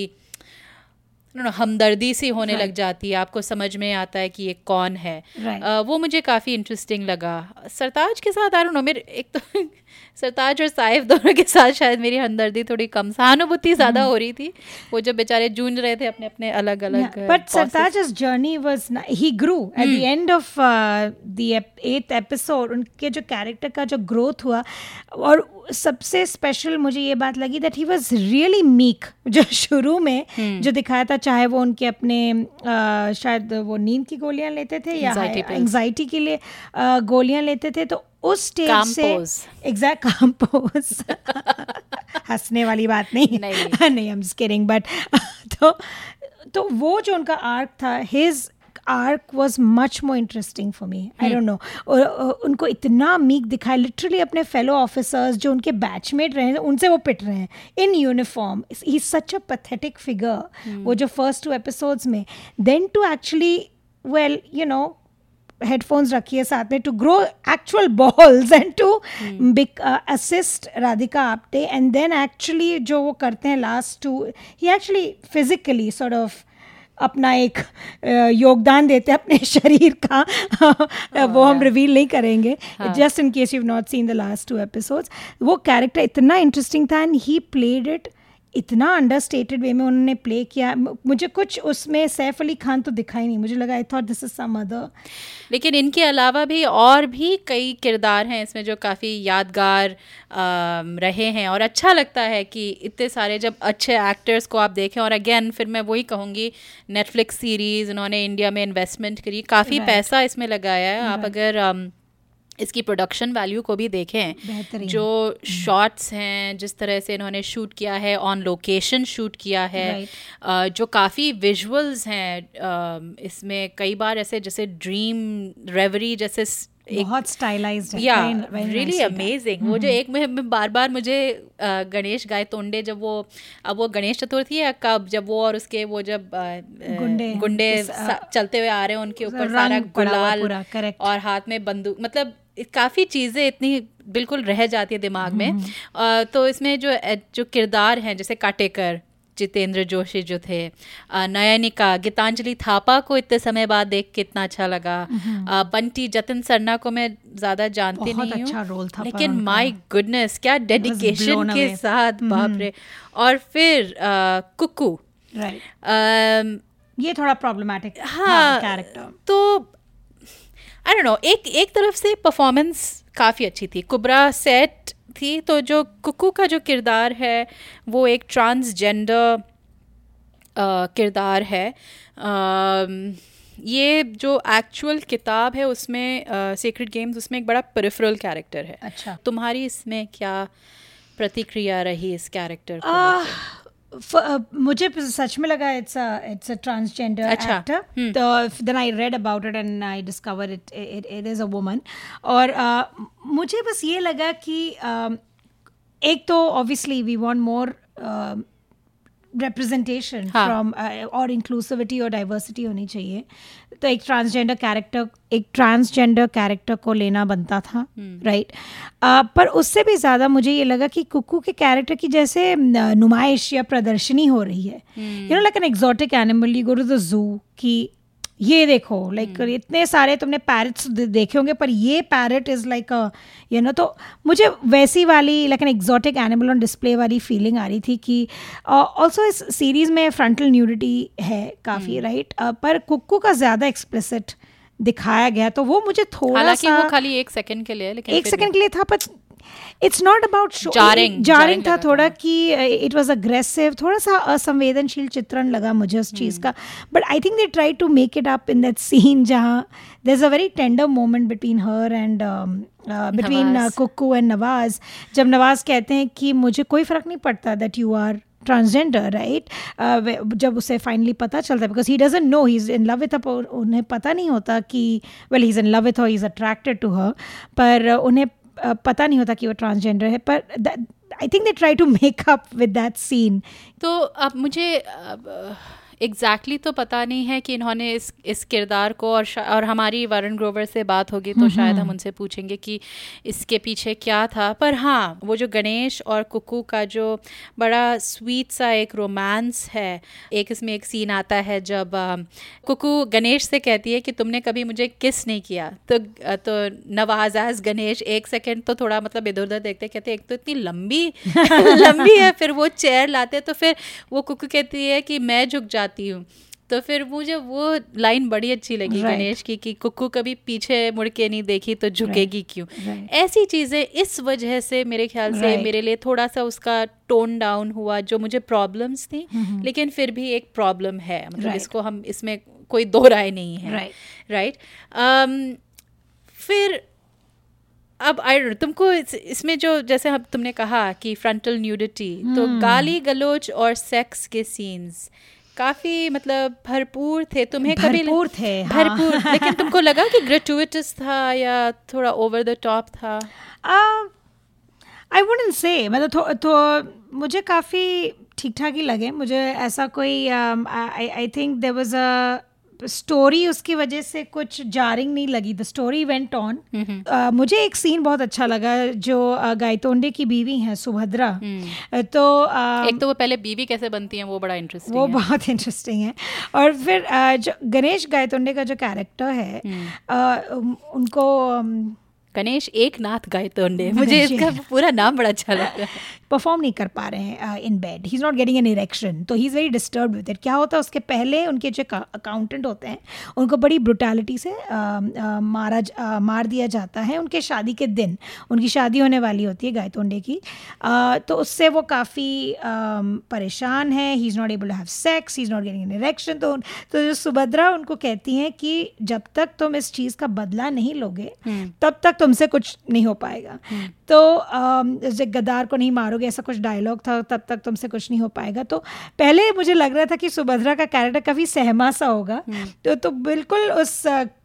हमदर्दी सी होने right. लग जाती है, आपको समझ में आता है कि ये कौन है. right. uh, वो मुझे काफ़ी इंटरेस्टिंग लगा. सरताज के साथ आई डोंट नो, मेरे एक तो सरताज और साइफ दोनों के साथ शायद मेरी हमदर्दी थोड़ी कम, सहानुभूति ज़्यादा हो रही थी. वो जब बेचारे जूझ रहे थे अपने अपने अलग अलग. But Sartaj journey was, he grew at the end of the eighth episode. उनके जो कैरेक्टर का जो ग्रोथ हुआ, और सबसे स्पेशल मुझे ये बात लगी that he was really meek. जो शुरू में hmm. जो दिखाया था, चाहे वो उनके अपने आ, शायद वो नींद की गोलियां लेते थे या एंग्जाइटी के लिए गोलियां लेते थे, तो उस स्टेज से एग्जैक्ट काम्पोज हंसने वाली बात नहीं नहीं नहीं आई एम स्केरिंग. बट तो तो वो जो उनका आर्क था, his arc was much more interesting for me. I don't know, उनको इतना मीक दिखाया. लिटरली अपने फेलो ऑफिसर्स जो उनके बैचमेट रहे हैं उनसे वो पिट रहे हैं in uniform. He is such a pathetic figure. वो जो फर्स्ट टू एपिसोड्स में, then to actually well you know headphones रखिए साथ में, to grow actual balls and to assist Radhika Apte, and then actually जो वो करते हैं last two, he actually physically sort of अपना एक योगदान देते हैं अपने शरीर का. वो हम रिवील नहीं करेंगे, just in case you have not seen the last two episodes. वो कैरेक्टर इतना इंटरेस्टिंग था, एंड ही प्लेड इट इतना अंडरस्टेटेड वे में उन्होंने प्ले किया. मुझे कुछ उसमें सैफ अली खान तो दिखा ही नहीं, मुझे लगा I thought this is some other. लेकिन इनके अलावा भी और भी कई किरदार हैं इसमें जो काफ़ी यादगार रहे हैं, और अच्छा लगता है कि इतने सारे जब अच्छे एक्टर्स को आप देखें. और अगेन फिर मैं वही कहूँगी, नेटफ्लिक्स सीरीज़ उन्होंने इंडिया में इन्वेस्टमेंट करी, काफ़ी right. पैसा इसमें लगाया है. right. आप अगर um, इसकी प्रोडक्शन वैल्यू को भी देखें, जो शॉट्स हैं, जिस तरह से इन्होंने शूट किया है, ऑन लोकेशन शूट किया है, right. जो काफ़ी विजुअल्स हैं इसमें, कई बार ऐसे जैसे ड्रीम रेवरी जैसे बहुत स्टाइलाइज्ड है, या रियली अमेजिंग. वो जो एक में बार बार मुझे गणेश गायतोंडे जब वो, अब वो गणेश चतुर्थी है कब, जब वो और उसके वो जब गुंडे गुंडे चलते हुए आ रहे हैं, उनके ऊपर सारा गुलाल और हाथ में बंदूक, मतलब काफ़ी चीज़ें इतनी बिल्कुल रह जाती है दिमाग में. तो इसमें जो जो किरदार हैं जैसे काटेकर, जितेंद्र जोशी जो थे, नयनिका, गीतांजलि थापा को इतने समय बाद देख के इतना अच्छा लगा. बंटी जतिन सरना को मैं ज़्यादा जानती नहीं हूँ, लेकिन माय गुडनेस क्या डेडिकेशन के साथ, बाप रे. और फिर कुकू, ये थोड़ा प्रॉब्लमेटिक कैरेक्टर. तो आई डोंट नो, एक एक तरफ से परफॉर्मेंस काफ़ी अच्छी थी. कुबरा सेट थी, तो जो कुकू का जो किरदार है वो एक ट्रांसजेंडर किरदार है. uh, ये जो एक्चुअल किताब है उसमें सीक्रेट uh, गेम्स, उसमें एक बड़ा पेरिफेरल कैरेक्टर है. अच्छा, तुम्हारी इसमें क्या प्रतिक्रिया रही इस कैरेक्टर को? uh, Uh, मुझे सच में लगा it's a it's a transgender actor. तो then I read about it and I discovered it it it is a woman. और uh, मुझे बस ये लगा कि uh, एक तो obviously we want more uh, representation हाँ. from uh, और inclusivity और diversity होनी चाहिए. तो एक transgender character एक transgender character को लेना बनता था, right? uh, पर उससे भी ज़्यादा मुझे ये लगा कि कुकू के character की जैसे नुमाइश या प्रदर्शनी हो रही है. You know like an exotic animal, you go to the zoo कि ये देखो, लाइक like, hmm. इतने सारे तुमने पैरट्स देखे होंगे पर ये parrot is like you know. तो मुझे वैसी वाली like an exotic animal on display वाली फीलिंग आ रही थी कि ऑल्सो uh, इस सीरीज़ में फ्रंटल न्यूडिटी है काफ़ी, राइट hmm. right? uh, पर कुक्कू का ज़्यादा एक्सप्लिसिट दिखाया गया तो वो मुझे थोड़ा सा, वो खाली एक सेकंड के लिए लेकिन एक सेकंड के लिए था, पर it's not about jarring jarring था थोड़ा कि इट वाज अग्रेसिव, थोड़ा सा असंवेदनशील चित्रण लगा मुझे उस चीज़ का. But I think they try to make it up in that scene जहाँ there is a very tender moment between her and between Kukoo and Nawaz, जब नवाज कहते हैं कि मुझे कोई फ़र्क नहीं पड़ता that you are transgender, right? जब उसे फाइनली पता चलता है because he doesn't know he is in love with her, उन्हें पता नहीं होता कि well he is in love with her, he is attracted to her, पर उन्हें पता नहीं होता कि वो ट्रांसजेंडर है. पर I think they try to make up with that scene. तो अब मुझे एग्जैक्टली exactly तो पता नहीं है कि इन्होंने इस इस किरदार को और और हमारी वरुण ग्रोवर से बात होगी तो शायद हम उनसे पूछेंगे कि इसके पीछे क्या था. पर हाँ, वो जो गणेश और कुकू का जो बड़ा स्वीट सा एक रोमांस है, एक इसमें एक सीन आता है जब कुकू गणेश से कहती है कि तुमने कभी मुझे किस नहीं किया, तो तो नवाज एज गणेश एक सेकेंड तो थोड़ा मतलब इधर उधर देखते, कहते एक तो इतनी लंबी लंबी है, फिर वो चेयर लाते तो फिर वो कुकू कहती है कि मैं झुक जाती हूँ. तो फिर मुझे वो लाइन बड़ी अच्छी लगी right. गणेश की कि कुक्कू कभी पीछे मुड़ के नहीं देखी तो झुकेगी right. क्यों right. ऐसी चीज़ें इस वजह से मेरे ख्याल right. से मेरे लिए थोड़ा सा उसका टोन डाउन हुआ, जो मुझे प्रॉब्लम्स थी mm-hmm. लेकिन फिर भी एक प्रॉब्लम है, मतलब right. इसको हम इसमें कोई दो राय नहीं है, राइट right. right? um, फिर अब आई तुमको इस, इसमें जो जैसे हम तुमने कहा कि फ्रंटल न्यूडिटी mm. तो गाली गलोच और सेक्स के सीन्स काफी मतलब भरपूर थे. तुम्हें कभी भरपूर थे भरपूर हाँ. लेकिन तुमको लगा कि ग्रेचुइटस था या थोड़ा ओवर द टॉप था? आई वुडंट से, मतलब तो, तो मुझे काफ़ी ठीक ठाक ही लगे. मुझे ऐसा कोई I think there was a story उसकी वजह से कुछ जारिंग नहीं लगी. The story went on. मुझे एक सीन बहुत अच्छा लगा जो uh, गायतोंडे की बीवी हैं सुभद्रा. mm. तो uh, एक तो वो पहले बीवी कैसे बनती हैं वो बड़ा इंटरेस्टिंग वो है. बहुत इंटरेस्टिंग है. और फिर uh, जो गणेश गायतोंडे का जो कैरेक्टर है mm. uh, उनको um, गणेश एक नाथ गायतोंडे, मुझे इसका पूरा नाम बड़ा अच्छा लगता है. परफॉर्म नहीं कर पा रहे हैं in bed, he is not getting an erection, तो he is very disturb with it. क्या होता है उसके पहले उनके जो अकाउंटेंट होते हैं उनको बड़ी ब्रुटैलिटी से uh, uh, मारा uh, मार दिया जाता है उनके शादी के दिन. उनकी शादी होने वाली होती है गायतोंडे की, uh, तो उससे वो काफ़ी uh, परेशान है. He is not able to have sex, he is not getting an erection. तो तो जो सुभद्रा उनको कहती हैं कि जब तक तुम इस चीज़ का बदला नहीं लोगे hmm. तब तक तुमसे कुछ नहीं हो पाएगा. hmm. तो uh, गद्दार को नहीं मारोगे ऐसा कुछ डायलॉग था, तब तक तुमसे कुछ नहीं हो पाएगा. तो पहले मुझे लग रहा था कि सुभद्रा का कैरेक्टर काफ़ी सहमा सा होगा, तो तो बिल्कुल उस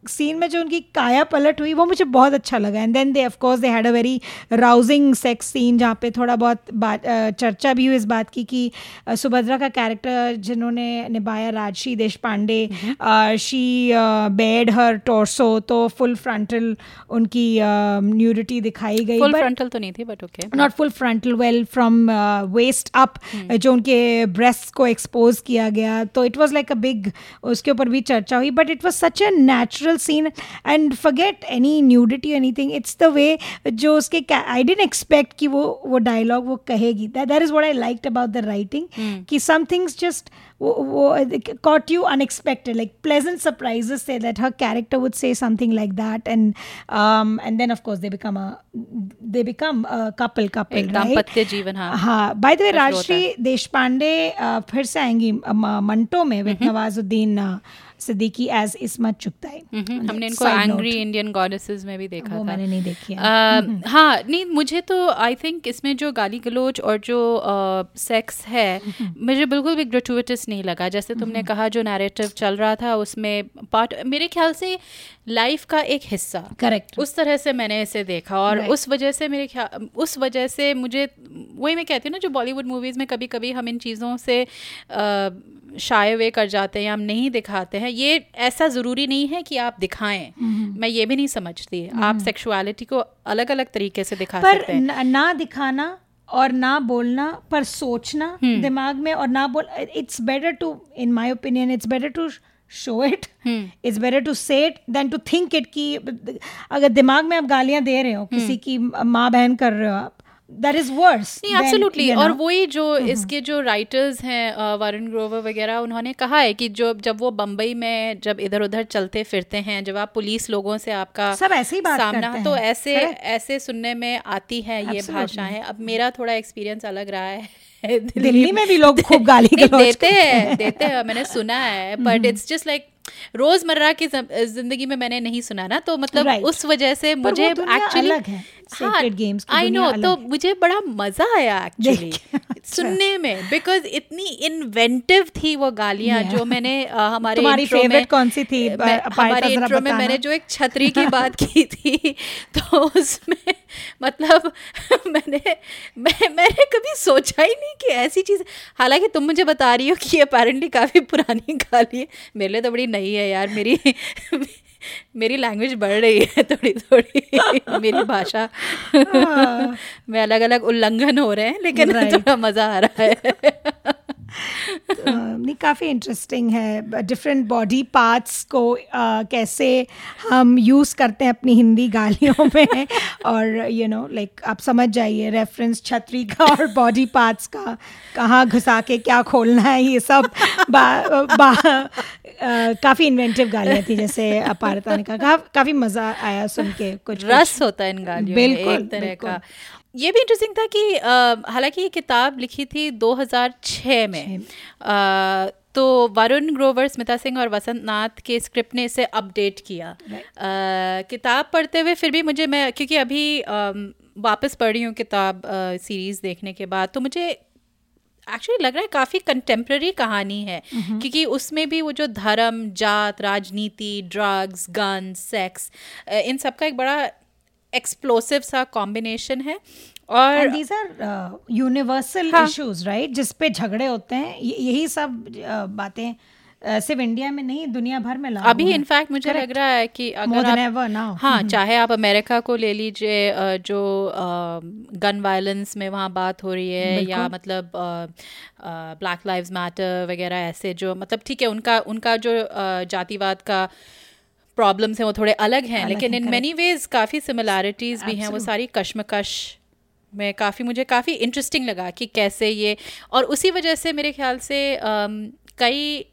सीन uh, में जो उनकी काया पलट हुई वो मुझे बहुत अच्छा लगा. And then they of course they had a very rousing sex scene जहाँ पे थोड़ा बहुत बात uh, चर्चा भी हुई इस बात की कि uh, सुभद्रा का कैरेक्टर जिन्होंने निभाया Rajshri Deshpande, she bared her torso, तो फुल फ्रंटल उनकी न्यूडिटी uh, दिखाई गई. फ्रंटल तो नहीं थी but okay, not full frontal, well from waist up जो उनके ब्रेस्ट को एक्सपोज किया गया. तो it was like a big, उसके ऊपर भी चर्चा हुई. But it was such a natural scene and forget any nudity anything, it's the way जो उसके आई डिडंट एक्सपेक्ट कि वो वो डायलॉग वो कहेगी. That is what I liked about the writing कि सम थिंग्स जस्ट वो caught you unexpected, like pleasant surprises say that her character would say something like that, and um, and then of course they become a they become a couple couple right. दाम्पत्य जीवन हाँ हाँ. By the way, Rajshree Deshpande फिर से आएंगी मंटो में with Nawazuddin Siddiqui as Ismat Chughtai. हमने इनको एंग्री इंडियन गॉडेसेस में भी देखा वो था, मैंने नहीं देखी. uh, हाँ नहीं, मुझे तो आई थिंक इसमें जो गाली गलोच और जो सेक्स uh, है मुझे बिल्कुल भी ग्रेचुइटस नहीं लगा. जैसे तुमने कहा जो नैरेटिव चल रहा था उसमें पार्ट, मेरे ख्याल से लाइफ का एक हिस्सा. करेक्ट. उस तरह से मैंने इसे देखा और right. उस वजह से मेरे ख्याल उस वजह से मुझे वही मैं कहती हूँ ना, जो बॉलीवुड मूवीज़ में कभी कभी हम इन चीज़ों से आ, शाये हुए कर जाते हैं, हम नहीं दिखाते हैं. ये ऐसा ज़रूरी नहीं है कि आप दिखाएं. mm-hmm. मैं ये भी नहीं समझती. mm-hmm. आप सेक्सुअलिटी को अलग अलग तरीके से दिखा पर सकते हैं. न, ना दिखाना और ना बोलना, पर सोचना hmm. दिमाग में और ना बोल. It's better to, in my opinion, it's better to show it, it's better to say it than to think it. कि अगर दिमाग में आप गालियां दे रहे हो किसी की, माँ बहन कर रहे हो आप, दैट इज वर्स. एब्सोल्युटली. और वही जो इसके जो राइटर्स हैं वरुण ग्रोवर वगैरह, उन्होंने कहा है कि जो जब वो बम्बई में जब इधर उधर चलते फिरते हैं, जब आप पुलिस लोगों से आपका सब ऐसे ही बात सामना करते हैं, तो ऐसे ऐसे सुनने में आती है ये भाषाएं. अब मेरा थोड़ा एक्सपीरियंस अलग रहा है. दिल्ली, दिल्ली में भी लोग खूब गाली देते हैं देते हैं मैंने सुना है. बट इट्स जस्ट लाइक रोजमर्रा की जिंदगी में मैंने नहीं सुना ना, तो मतलब right. उस वजह से मुझे एक्चुअली Sacred Games की दुनिया अलग है. तो मुझे बड़ा मजा आया एक्चुअली सुनने में, बिकॉज इतनी इन्वेंटिव थी वो गालियां. yeah. जो मैंने आ, हमारे इंट्रो में कौन सी थी, मैं, हमारे इंट्रो में मैंने जो एक छतरी की बात की थी, तो उसमें मतलब मैंने मैं, मैंने कभी सोचा ही नहीं कि ऐसी चीज. हालांकि तुम मुझे बता रही हो कि अपेरेंटली काफी पुरानी गाली है, मेरे लिए तो बड़ी नई है यार. मेरी मेरी लैंग्वेज बढ़ रही है थोड़ी थोड़ी. मेरी भाषा में अलग अलग उल्लंघन हो रहे हैं, लेकिन right. थोड़ा मज़ा आ रहा है. तो, नहीं, काफ़ी इंटरेस्टिंग है. डिफरेंट बॉडी पार्ट्स को आ, कैसे हम यूज़ करते हैं अपनी हिंदी गालियों में. और यू नो लाइक आप समझ जाइए रेफरेंस छतरी का और बॉडी पार्ट्स का, कहाँ घुसा के क्या खोलना है, ये सब बा, बा, काफ़ी इन्वेंटिव गालियाँ थी, जैसे अपारता ने कहा. काफ़ी मज़ा आया सुन के. कुछ रस होता है इन गालियों में एक तरह का. ये भी इंटरेस्टिंग था कि हालांकि ये किताब लिखी थी दो हज़ार छह में, आ, तो वरुण ग्रोवर, स्मिता सिंह और वसंत नाथ के स्क्रिप्ट ने इसे अपडेट किया. right. किताब पढ़ते हुए फिर भी मुझे, मैं क्योंकि अभी आ, वापस पढ़ी हूँ किताब सीरीज़ देखने के बाद, तो मुझे एक्चुअली लग रहा है काफ़ी कंटेम्प्रेरी कहानी है. mm-hmm. क्योंकि उसमें भी वो जो धर्म, जात, राजनीति, ड्रग्स, गन, सेक्स, इन सब का एक बड़ा एक्सप्लोसिव सा कॉम्बिनेशन है. और these are universal issues right, जिस पे झगड़े होते हैं. यही सब uh, बातें uh, सिर्फ इंडिया में नहीं, दुनिया भर में लागू अभी. इनफैक्ट मुझे Correct. लग रहा है कि अगर आप, ever, no. हाँ, चाहे आप अमेरिका को ले लीजिए, जो गन uh, वायलेंस में वहाँ बात हो रही है, बिल्कुल. या मतलब ब्लैक लाइव्स मैटर वगैरह, ऐसे जो मतलब ठीक है उनका उनका जो uh, जातिवाद का प्रॉब्लम्स हैं वो थोड़े अलग हैं, लेकिन इन मेनी वेज काफ़ी सिमिलैरिटीज़ भी हैं. वो सारी कशमकश में काफ़ी मुझे काफ़ी इंटरेस्टिंग लगा कि कैसे ये, और उसी वजह से मेरे ख्याल से um, कई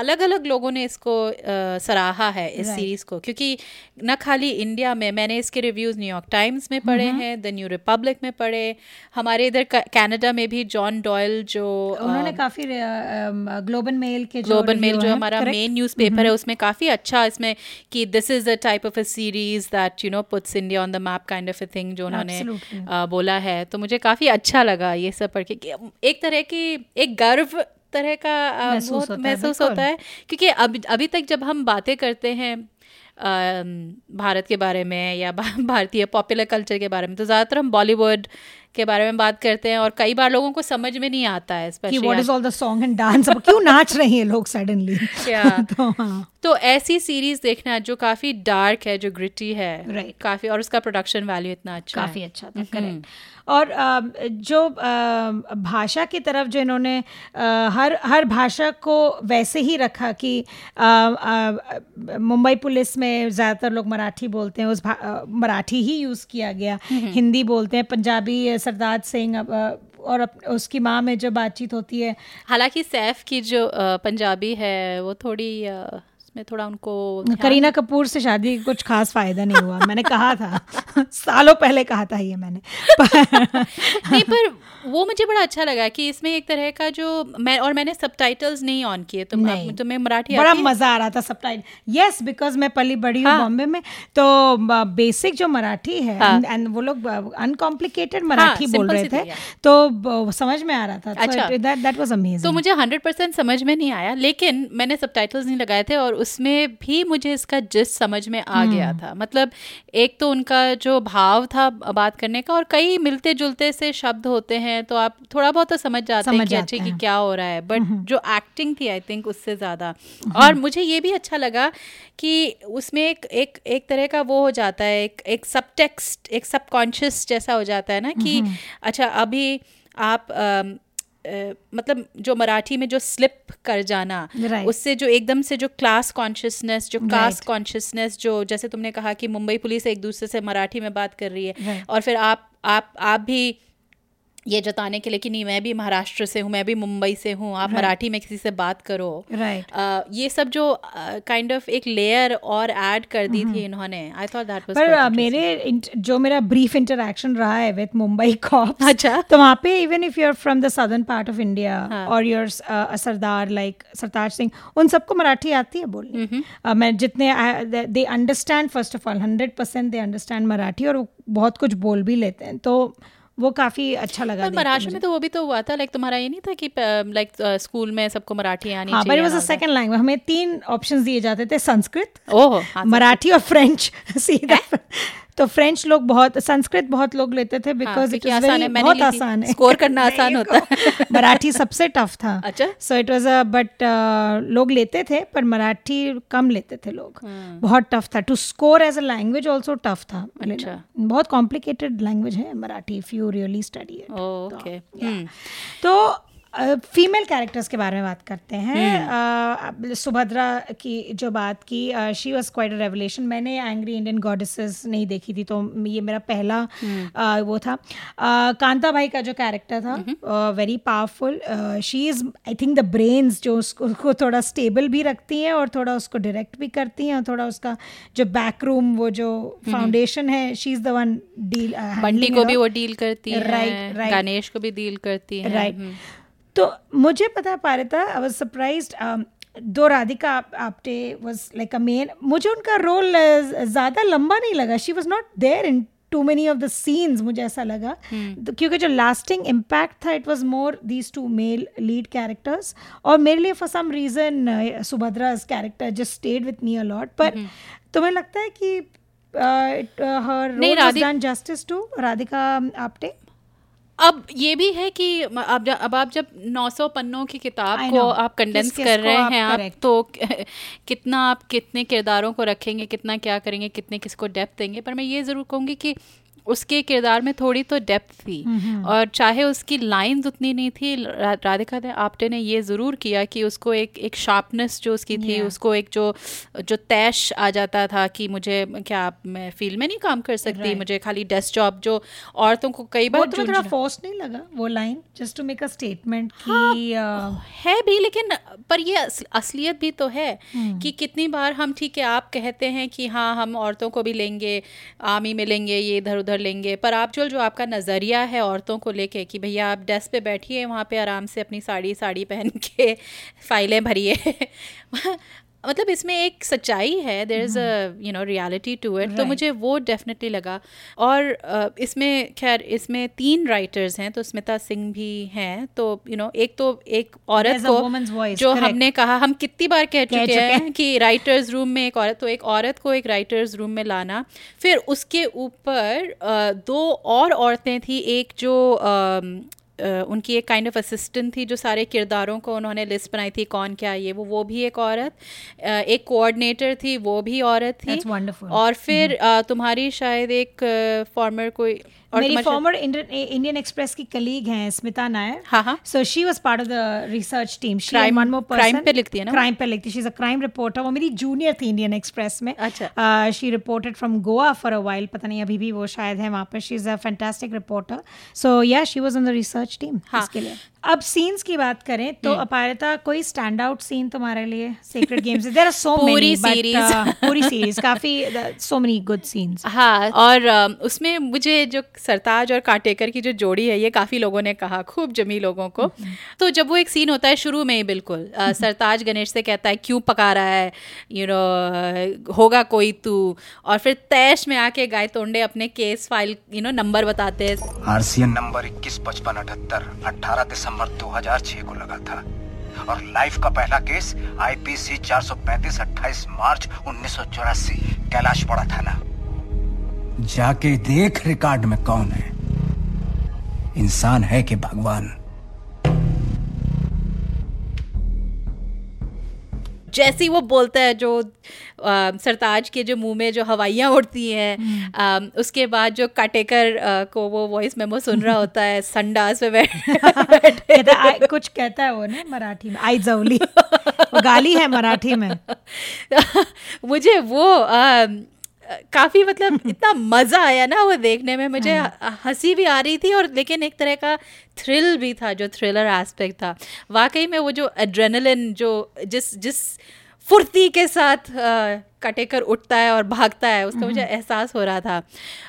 अलग अलग लोगों ने इसको uh, सराहा है इस right. सीरीज़ को, क्योंकि न खाली इंडिया में. मैंने इसके रिव्यूज़ न्यूयॉर्क टाइम्स में पढ़े mm-hmm. हैं, द न्यू रिपब्लिक में पढ़े, हमारे इधर कनाडा में भी जॉन डॉयल जो उन्होंने uh, काफ़ी ग्लोबल मेल के ग्लोबल मेल जो, जो हमारा मेन न्यूज़पेपर mm-hmm. है, उसमें काफ़ी अच्छा इसमें कि this is a type of a series that you know puts India on the map kind of a thing, जो उन्होंने uh, बोला है. तो मुझे काफ़ी अच्छा लगा ये सब पढ़ के. एक तरह की एक गर्व तरह का महसूस होता, महसूस होता है, क्योंकि अब अभी तक जब हम बातें करते हैं भारत के बारे में या भारतीय पॉपुलर कल्चर के बारे में, तो ज़्यादातर हम बॉलीवुड के बारे में बात करते हैं, और कई बार लोगों को समझ में नहीं आता है specially what is all the song and dance, अब क्यों नाच रहे हैं लोग सडनली. तो हाँ, तो ऐसी सीरीज देखना जो काफ़ी डार्क है, जो ग्रिटी है right. काफ़ी, और उसका प्रोडक्शन वैल्यू इतना अच्छा, काफ़ी अच्छा था. करेक्ट. और जो भाषा की तरफ जो इन्होंने हर हर भाषा को वैसे ही रखा कि मुंबई पुलिस में ज़्यादातर लोग मराठी बोलते हैं, उस मराठी ही यूज़ किया गया. हिंदी बोलते हैं, पंजाबी सरताज सिंह और उसकी माँ में जो बातचीत होती है, हालांकि सैफ की जो पंजाबी है वो थोड़ी में थोड़ा उनको करीना कपूर से शादी कुछ खास फायदा नहीं हुआ. मैंने कहा था सालों पहले कहा था ये मैंने पर... नहीं, पर वो मुझे बड़ा अच्छा लगा कि इसमें एक तरह का जो मैं, और मैंने सबटाइटल्स नहीं ऑन किए. तुम नहीं. तुम्हें मराठी बड़ा मज़ा आ रहा था सबटाइटल. यस, बिकॉज मैं पली बड़ी हूँ बॉम्बे में, तो बेसिक जो मराठी है एंड वो लोग अनकॉम्प्लिकेटेड मराठी बोल रहे थे, तो समझ में आ रहा था. That was amazing. तो मुझे हंड्रेड परसेंट समझ में नहीं आया, लेकिन मैंने सबटाइटल्स नहीं लगाए थे, और उसमें भी मुझे इसका जिस्ट समझ में आ गया था. मतलब एक तो उनका जो भाव था बात करने का और कई मिलते जुलते से शब्द होते हैं तो आप थोड़ा बहुत तो समझ जाते हैं कि अच्छे कि क्या हो रहा है. बट जो एक्टिंग थी आई थिंक उससे ज़्यादा. और मुझे ये भी अच्छा लगा कि उसमें एक एक एक तरह का वो हो जाता है, एक एक सबटेक्स्ट, एक सबकॉन्शियस जैसा हो जाता है ना कि अच्छा अभी आप आ, Uh, मतलब जो मराठी में जो स्लिप कर जाना right. उससे जो एकदम से जो क्लास कॉन्शियसनेस जो कास्ट कॉन्शियसनेस right. जो जैसे तुमने कहा कि मुंबई पुलिस एक दूसरे से मराठी में बात कर रही है right. और फिर आप आप आप भी ये जताने के लिए कि नहीं मैं भी महाराष्ट्र से हूँ, मैं भी मुंबई से हूँ, आप right. मराठी में किसी से बात करो right. uh, ये सब जो kind uh, of kind of एक लेयर और ऐड कर दी mm-hmm. थी इन्होंने. आई थॉट दैट वाज पर uh, मेरे जो मेरा ब्रीफ इंटरेक्शन रहा है विद मुंबई कॉप्स अच्छा तो वहाँ पे even if you are from the southern part of India और you're Sardar like Sartaj Singh उन सबको मराठी आती है बोलने mm-hmm. uh, मैं जितने they understand first of all hundred percent they understand Marathi और बहुत कुछ बोल भी लेते हैं तो वो काफी अच्छा लगा. पर मराठी में तो वो भी तो हुआ था लाइक तुम्हारा ये नहीं था कि लाइक स्कूल में सबको मराठी आनी चाहिए. पर it was a second language. हमें तीन ऑप्शंस दिए जाते थे, संस्कृत, ओह मराठी और फ्रेंच. सीधा तो फ्रेंच लोग बहुत, संस्कृत बहुत लोग लेते थे बिकॉज इट वाज वेरी बहुत आसान है, स्कोर करना आसान होता है. मराठी सबसे टफ था. अच्छा so it was a but लोग लेते थे पर मराठी कम लेते थे लोग. बहुत टफ था to score as a language, also tough था. अच्छा बहुत कॉम्प्लिकेटेड लैंग्वेज है Marathi if you really study it. Okay तो फीमेल कैरेक्टर्स के बारे में बात करते हैं. सुभद्रा की जो बात की, she was quite a revelation. मैंने एंग्री इंडियन गॉडेसेस नहीं देखी थी तो ये मेरा पहला वो था. कांता भाई का जो कैरेक्टर था very powerful. She is I think the brains जो उसको थोड़ा स्टेबल भी रखती हैं और थोड़ा उसको डायरेक्ट भी करती हैं और थोड़ा उसका जो बैक रूम वो जो फाउंडेशन है she is the one deal. Bunty को भी वो डील करती है, राइट राइट, गणेश को भी डील करती है, राइट. तो मुझे पता पारे था, आई was surprised. Though Radhika Apte was like a main. मुझे उनका रोल ज़्यादा लंबा नहीं लगा. She was not there in too many of the scenes मुझे ऐसा लगा, क्योंकि जो लास्टिंग इम्पैक्ट था it was more these two male lead characters. और मेरे लिए for some reason Subhadra's character just stayed with me a lot. पर तुम्हें लगता है कि हर role was done justice to Radhika Apte? अब ये भी है कि अब अब आप जब नौ सौ पन्नों की किताब को आप कंडेंस कर रहे हैं आप, आप तो कितना आप कितने किरदारों को रखेंगे, कितना क्या करेंगे, कितने किसको डेप्थ देंगे. पर मैं ये ज़रूर कहूँगी कि उसके किरदार में थोड़ी तो डेप्थ थी और चाहे उसकी लाइंस उतनी नहीं थी, रा, राधिका आप्टे ने ये ज़रूर किया कि उसको एक एक शार्पनेस जो उसकी थी, उसको एक जो जो तैश आ जाता था कि मुझे क्या मैं फील्ड में नहीं काम कर सकती, मुझे खाली डेस्क जॉब जो औरतों को कई बार तो थोड़ा फोर्स नहीं लगा वो line just to make a statement कि है भी. लेकिन पर ये असलियत भी तो है कि कितनी बार हम ठीक है आप कहते हैं कि हाँ हम औरतों को भी लेंगे, आर्मी में लेंगे, ये इधर उधर लेंगे, पर आप जो जो आपका नज़रिया है औरतों को लेके कि भैया आप डेस्क पे बैठिए, वहाँ पे आराम से अपनी साड़ी साड़ी पहन के फाइलें भरिए. मतलब इसमें एक सच्चाई है, there is a you know reality to it. तो मुझे वो डेफिनेटली लगा. और इसमें खैर इसमें तीन राइटर्स हैं तो स्मिता सिंह भी हैं तो यू नो एक तो एक औरत को जो हमने कहा हम कितनी बार कह चुके हैं कि राइटर्स रूम में एक औरत, तो एक औरत को एक राइटर्स रूम में लाना. फिर उसके ऊपर दो और औरतें थी, एक जो Uh, उनकी एक काइंड ऑफ असिस्टेंट थी जो सारे किरदारों को उन्होंने लिस्ट बनाई थी कौन क्या ये वो वो भी एक औरत, uh, एक कोऑर्डिनेटर थी वो भी औरत थी. That's wonderful. और फिर mm-hmm. uh, तुम्हारी शायद एक फॉर्मर uh, कोई मेरी फॉर्मर इंडियन एक्सप्रेस की कलीग हैं स्मिता नायर. हाँ हाँ so she was part of the research team. She and one more person crime पे लिखती है ना, क्राइम पे लिखती. She is a crime reporter. वो मेरी जूनियर थी इंडियन एक्सप्रेस में. अच्छा she reported from Goa for a while, पता नहीं अभी भी वो शायद है वहाँ पर. She is a fantastic reporter. So yeah she was on the research team इसके लिए. अब सीन्स की बात करें तो अपारता कोई स्टैंड आउट सीन तुम्हारे लिए secret games? There are so many but पूरी सीरीज काफी सो मेनी गुड सीन्स. हाँ और उसमें मुझे जो सरताज और काटेकर की जो जोड़ी है ये काफी लोगों ने कहा खूब जमी लोगों को. तो जब वो एक सीन होता है शुरू में ही बिल्कुल सरताज गणेश से कहता है क्यों पका रहा है यू नो होगा कोई तू, और फिर तैश में आके गायतोंडे अपने case file you know number बताते हैं. आरसीएन नंबर इक्कीस पचपन अठहत्तर अठारह दिसंबर दो हजार छह को लगा था और लाइफ का पहला केस आईपीसी चार सौ पैंतीस अट्ठाईस मार्च उन्नीस सौ चौरासी कैलाश पड़ा थाना। जाके देख रिकॉर्ड में कौन है, इंसान है कि भगवान। जैसे ही वो बोलता है जो आ, सरताज के जो मुंह में जो हवाइयाँ उड़ती हैं, उसके बाद जो काटेकर आ, को वो वॉइस मेमो सुन रहा होता है संडास में बैठे कुछ कहता है वो ना मराठी में, आई जवली गाली है मराठी में। मुझे वो आ, काफी मतलब इतना मजा आया ना वो देखने में, मुझे हंसी भी आ रही थी और लेकिन एक तरह का थ्रिल भी था, जो थ्रिलर एस्पेक्ट था वाकई में। वो जो एड्रेनलिन जो जिस जिस फुर्ती के साथ कटेकर उठता है और भागता है उसका मुझे एहसास हो रहा था।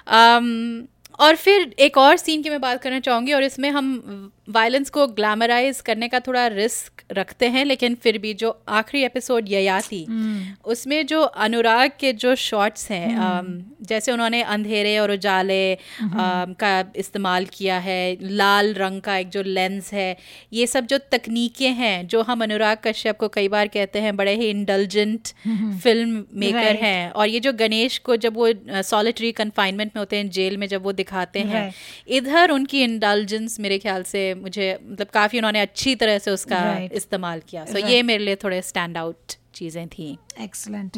um, और फिर एक और सीन की मैं बात करना चाहूँगी, और इसमें हम वायलेंस को ग्लैमराइज करने का थोड़ा रिस्क रखते हैं, लेकिन फिर भी जो आखिरी एपिसोड ययाति mm. उसमें जो अनुराग के जो शॉट्स हैं mm. जैसे उन्होंने अंधेरे और उजाले mm. आ, का इस्तेमाल किया है, लाल रंग का एक जो लेंस है, ये सब जो तकनीकें हैं जो हम अनुराग कश्यप को कई बार कहते हैं बड़े ही indulgent mm. Film maker right. हैं। और ये जो गणेश को जब वो सॉलिटरी कन्फाइनमेंट में होते हैं, जेल में जब वो दिखाते हैं right. इधर उनकी इंडल्जेंस मेरे ख्याल से मुझे मतलब काफी उन्होंने अच्छी तरह से उसका right. इस्तेमाल किया। सो so right. ये मेरे लिए थोड़े स्टैंड आउट चीजें थी। एक्सीलेंट।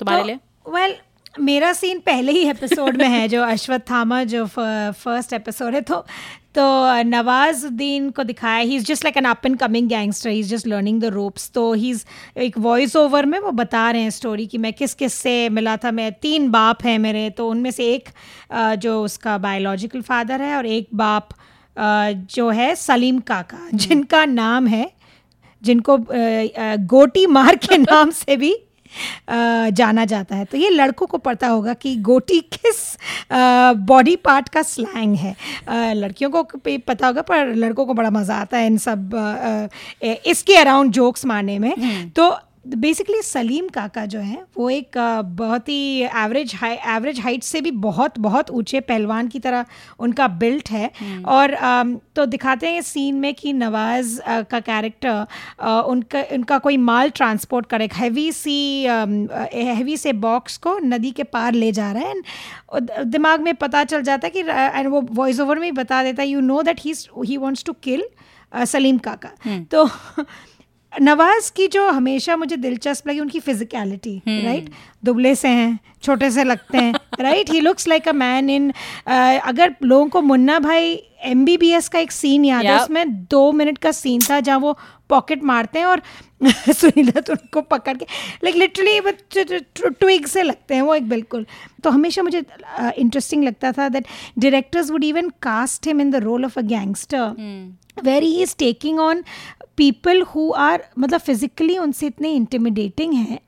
तुम्हारे लिए? वेल मेरा सीन पहले ही एपिसोड में है जो अश्वत्थामा जो फर्स्ट एपिसोड है, तो तो नवाजुद्दीन को दिखाया, he is just like an up and coming gangster, he is just learning the ropes. तो ही इज़ एक वॉइस ओवर में वो बता रहे हैं स्टोरी कि मैं किस किस से मिला था। मैं तीन बाप हैं मेरे, तो उनमें से एक जो उसका बायोलॉजिकल फादर है और एक बाप जो है सलीम काका, जिनका नाम है, जिनको गोटी मार के नाम से भी जाना जाता है। तो ये लड़कों को पता होगा कि गोटी किस बॉडी पार्ट का स्लैंग है। लड़कियों को पता होगा, पर लड़कों को बड़ा मज़ा आता है इन सब इसके अराउंड जोक्स मारने में। तो बेसिकली सलीम काका जो है वो एक बहुत ही एवरेज हाई एवरेज हाइट से भी बहुत बहुत ऊंचे पहलवान की तरह उनका बिल्ट है। और तो दिखाते हैं सीन में कि नवाज का कैरेक्टर उनका उनका कोई माल ट्रांसपोर्ट करे, हैवी सी हैवी से बॉक्स को नदी के पार ले जा रहा है। एंड दिमाग में पता चल जाता है कि, एंड वो वॉइस ओवर में ही बता देता है, you know that he he wants to kill Salim Kaka. तो नवाज की जो हमेशा मुझे दिलचस्प लगी उनकी फिजिकलिटी, राइट, दुबले से हैं, छोटे से लगते हैं, right, he looks like a man in. अगर लोगों को मुन्ना भाई एमबीबीएस का एक सीन याद है, उसमें दो मिनट का सीन था जहाँ वो पॉकेट मारते हैं और सुनीता तो उनको पकड़ के लाइक लिटरली ट्विग से लगते हैं वो एक बिल्कुल। तो हमेशा मुझे इंटरेस्टिंग लगता था that directors would even cast him in the role of a gangster where he is taking on people who are मतलब फिजिकली उनसे इतने इंटिमिडेटिंग हैं,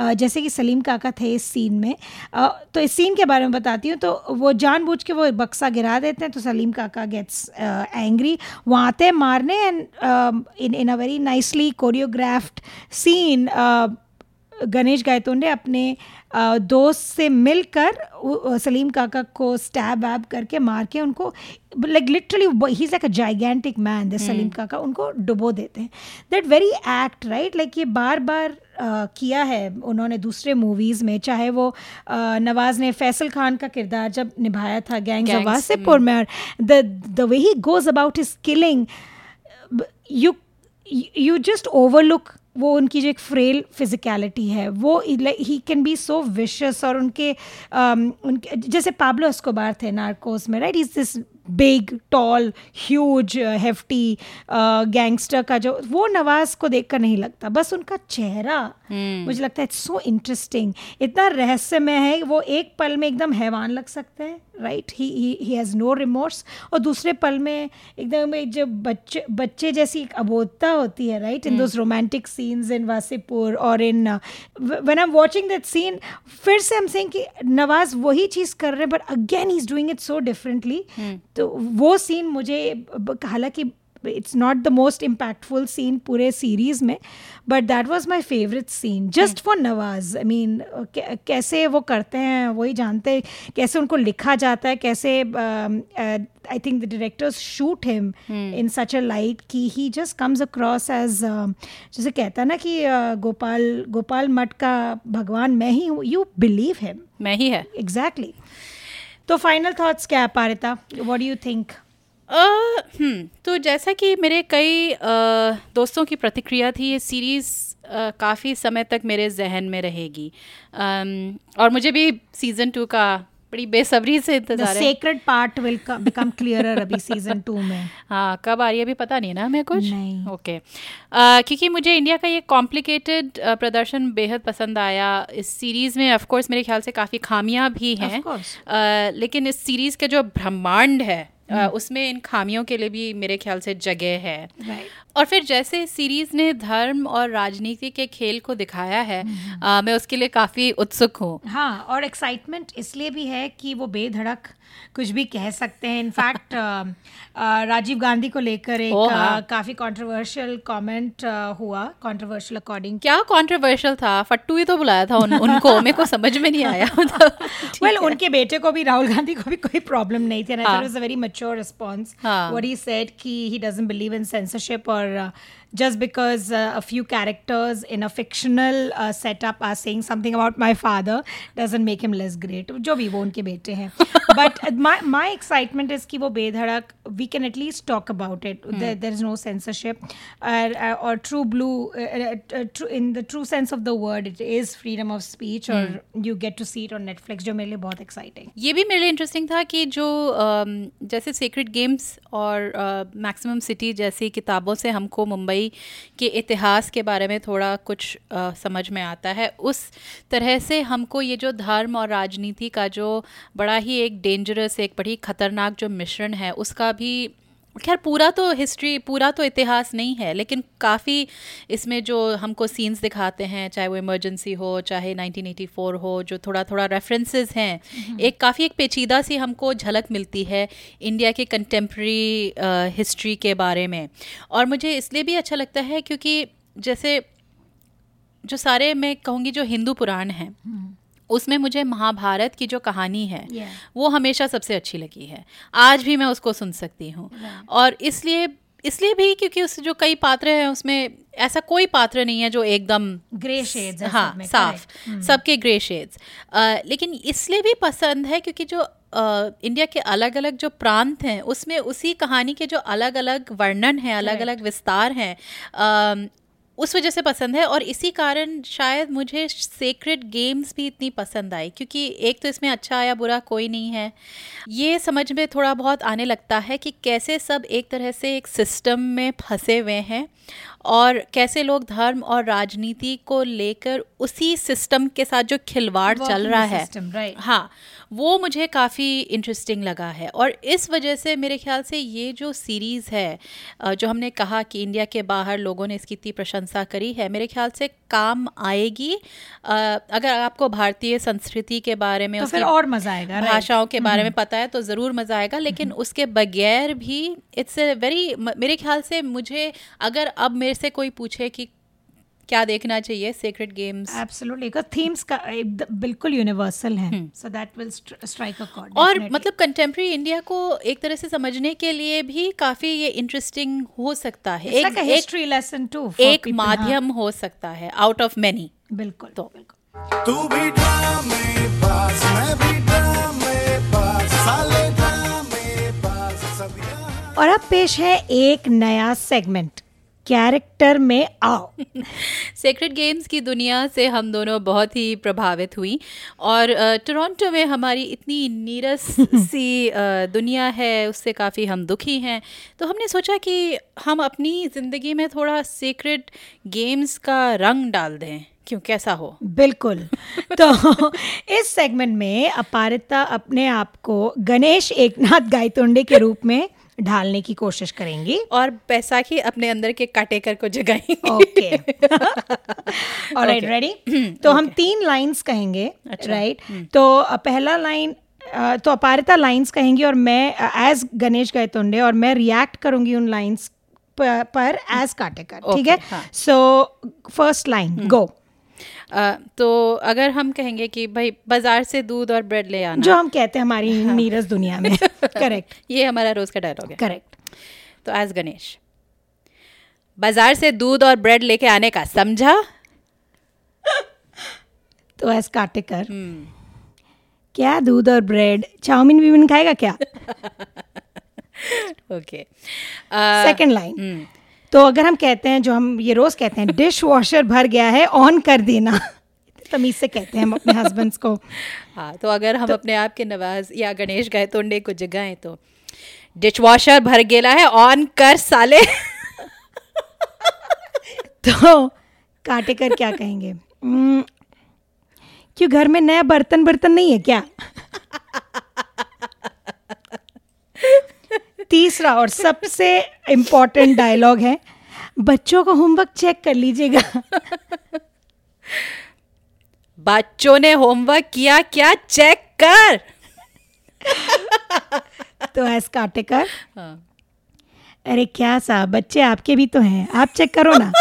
Uh, जैसे कि सलीम काका थे इस सीन में। uh, तो इस सीन के बारे में बताती हूँ। तो वो जानबूझ के वो बक्सा गिरा देते हैं, तो सलीम काका गेट्स एंग्री, वो आते हैं मारने, and in in a very nicely choreographed scene Ganesh Gaitonde अपने uh, दोस्त से मिलकर सलीम काका को स्टैब वैब करके मार के उनको like literally he is like a gigantic man, the Salim Kaka उनको डुबो देते हैं। That very act, right, like ये बार बार Uh, किया है उन्होंने दूसरे मूवीज़ में, चाहे वो uh, नवाज ने फैसल खान का किरदार जब निभाया था गैंग्स ऑफ वासेपुर में, the the way he goes about his killing, you you just overlook वो उनकी जो एक फ्रेल फिजिकलिटी है, वो he can be so vicious. और उनके um, उनके जैसे पाब्लो एस्कोबार थे नार्कोस में, right, is this big tall huge hefty gangster का जो, वो नवाज को देखकर नहीं लगता, बस उनका चेहरा hmm. मुझे लगता है इट्स सो इंटरेस्टिंग, इतना रहस्यमय है। वो एक पल में एकदम हैवान लग सकते हैं, right, he has no remorse, और दूसरे पल में एकदम एक जो बच्चे बच्चे जैसी एक अबोधता होती है, right, in those romantic scenes in Wasseypur और in when I am watching that scene, फिर से हम सेइंग कि नवाज वही चीज़ कर रहे हैं, but again he is doing it so differently. तो वो सीन मुझे, हालांकि it's not the most impactful scene पूरे series में, but that was my favorite scene just hmm. for Nawaz. I mean कैसे वो करते हैं वही जानते हैं, कैसे उनको लिखा जाता है, कैसे um, uh, I think the directors shoot him hmm. in such a light कि he just comes across as uh, जैसे कहता ना कि uh, गोपाल गोपाल मठ का भगवान मैं ही हूँ, you believe him, मैं ही है. Exactly. तो final thoughts क्या है Parita, what do you think? तो जैसा कि मेरे कई दोस्तों की प्रतिक्रिया थी, ये सीरीज़ काफ़ी समय तक मेरे जहन में रहेगी और मुझे भी सीज़न टू का बड़ी बेसब्री से इंतज़ार है. Sacred part will become clearer अभी सीज़न टू में. हाँ, कब आ रही है अभी पता नहीं ना हमें कुछ. ओके, क्योंकि मुझे इंडिया का ये कॉम्प्लिकेटेड प्रदर्शन बेहद पसंद आया इस सीरीज़ में. ऑफ कोर्स मेरे ख्याल से काफ़ी खामियां भी हैं, लेकिन इस सीरीज़ का जो ब्रह्मांड है Uh, उसमें इन खामियों के लिए भी मेरे ख्याल से जगह है. right. और फिर जैसे सीरीज़ ने धर्म और राजनीति के खेल को दिखाया है, mm-hmm. uh, मैं उसके लिए काफ़ी उत्सुक हूँ. हाँ, और एक्साइटमेंट इसलिए भी है कि वो बेधड़क कुछ भी कह सकते हैं. In fact uh, uh, Rajiv Gandhi को लेकर एक oh, uh, काफ़ी कंट्रोवर्शियल कमेंट हुआ. कंट्रोवर्शियल अकॉर्डिंग क्या कंट्रोवर्शियल था? फट्टू ही तो बुलाया था उन, उनको मेरे को समझ में नहीं आया. वेल, उनके बेटे को भी, राहुल गांधी को भी कोई प्रॉब्लम नहीं थी. It was a very mature response what he said कि he doesn't believe in censorship और just because uh, a few characters in a fictional uh, setup are saying something about my father doesn't make him less great. जो भी वो उनके बेटे हैं. But my my excitement is कि वो बेधड़क, we can at least talk about it. Hmm. There, there is no censorship. Uh, uh, or true blue, uh, uh, true, in the true sense of the word, it is freedom of speech. Hmm. Or you get to see it on Netflix, जो मेरे लिए बहुत exciting. ये भी मेरे लिए interesting था कि जो um, जैसे Sacred Games और uh, Maximum City जैसी किताबों से हमको मुंबई के इतिहास के बारे में थोड़ा कुछ आ, समझ में आता है. उस तरह से हमको ये जो धर्म और राजनीति का जो बड़ा ही एक डेंजरस, एक बड़ी खतरनाक जो मिश्रण है, उसका भी खैर पूरा तो हिस्ट्री, पूरा तो इतिहास नहीं है, लेकिन काफ़ी इसमें जो हमको सीन्स दिखाते हैं, चाहे वो इमरजेंसी हो, चाहे नाइनटीन एटी फोर हो, जो थोड़ा थोड़ा रेफरेंसेस हैं, एक काफ़ी एक पेचीदा सी हमको झलक मिलती है इंडिया के कंटेम्प्रेरी हिस्ट्री के बारे में. और मुझे इसलिए भी अच्छा लगता है क्योंकि जैसे जो सारे, मैं कहूँगी जो हिंदू पुराण हैं, उसमें मुझे महाभारत की जो कहानी है yeah. वो हमेशा सबसे अच्छी लगी है. आज भी मैं उसको सुन सकती हूँ. right. और इसलिए इसलिए भी क्योंकि उस जो कई पात्र हैं उसमें ऐसा कोई पात्र नहीं है जो एकदम ग्रे शेड्स. हाँ, साफ सबके ग्रे शेड्स. लेकिन इसलिए भी पसंद है क्योंकि जो इंडिया के अलग अलग जो प्रांत हैं उसमें उसी कहानी के जो अलग अलग वर्णन हैं, अलग अलग विस्तार हैं, उस वजह से पसंद है. और इसी कारण शायद मुझे सेक्रेड गेम्स भी इतनी पसंद आई, क्योंकि एक तो इसमें अच्छा या बुरा कोई नहीं है. ये समझ में थोड़ा बहुत आने लगता है कि कैसे सब एक तरह से एक सिस्टम में फंसे हुए हैं और कैसे लोग धर्म और राजनीति को लेकर उसी सिस्टम के साथ जो खिलवाड़ चल रहा है. right. हाँ, वो मुझे काफ़ी इंटरेस्टिंग लगा है. और इस वजह से मेरे ख्याल से ये जो सीरीज़ है, जो हमने कहा कि इंडिया के बाहर लोगों ने इसकी इतनी प्रशंसा करी है, मेरे ख्याल से काम आएगी. अगर आपको भारतीय संस्कृति के बारे में, तो फिर और मज़ा आएगा. भाषाओं के बारे में पता है तो ज़रूर मज़ा आएगा, लेकिन उसके बगैर भी इट्स अ वेरी, मेरे ख्याल से मुझे, अगर अब मेरे से कोई पूछे कि क्या देखना चाहिए, sacred games absolutely, because themes का बिल्कुल यूनिवर्सल हैं, so that will strike a chord. और मतलब कंटेम्प्रेरी इंडिया को एक तरह से समझने के लिए भी काफी ये इंटरेस्टिंग हो सकता है. एक हिस्ट्री लेसन टू, एक माध्यम हो सकता है आउट ऑफ मेनी. बिल्कुल. तो तू भी ड्रामे पास, मैं भी ड्रामे पास, साले ड्रामे पास सब. और अब पेश है एक नया सेगमेंट, कैरेक्टर में आओ. सेक्रेड गेम्स की दुनिया से हम दोनों बहुत ही प्रभावित हुई और टोरंटो में हमारी इतनी नीरस सी दुनिया है, उससे काफ़ी हम दुखी हैं. तो हमने सोचा कि हम अपनी ज़िंदगी में थोड़ा सेक्रेड गेम्स का रंग डाल दें, क्यों, कैसा हो? बिल्कुल. तो इस सेगमेंट में अपारिता अपने आप को गणेश एकनाथ गायतोंडे के रूप में ढालने की कोशिश करेंगी और बैसाखी अपने अंदर के काटेकर को जगाएंगे. Okay, alright, ready? तो हम तीन लाइंस कहेंगे, राइट? तो पहला लाइन, तो अपारिता लाइंस कहेंगी और मैं एज गणेश गायतोंडे, और मैं रिएक्ट करूंगी उन लाइंस पर एज काटेकर. ठीक है. So first line go. तो अगर हम कहेंगे कि भाई बाजार से दूध और ब्रेड ले आना, जो हम कहते हैं हमारी नीरस दुनिया में. करेक्ट. ये हमारा रोज का डायलॉग है. करेक्ट. तो एज गणेश, बाजार से दूध और ब्रेड लेके आने का समझा. तो एज काटेकर, क्या दूध और ब्रेड, चाउमीन वीमिन खाएगा क्या? ओके. सेकंड लाइन, तो अगर हम कहते हैं, जो हम ये रोज कहते हैं, डिश वॉशर भर गया है ऑन कर देना. तमीज से कहते हैं हम अपने हस्बैंड्स को. हाँ, तो अगर हम तो, अपने आप के नवाज या गणेश गायतोंडे को जगाएं तो डिश वॉशर भर गया है ऑन कर साले. तो काटेकर क्या कहेंगे? mm, क्यों घर में नया बर्तन बर्तन नहीं है क्या? तीसरा और सबसे इम्पोर्टेंट डायलॉग है, बच्चों का होमवर्क चेक कर लीजिएगा. बच्चों ने होमवर्क किया क्या, चेक कर. तो ऐस काटे कर, अरे क्या साहब, बच्चे आपके भी तो हैं, आप चेक करो ना.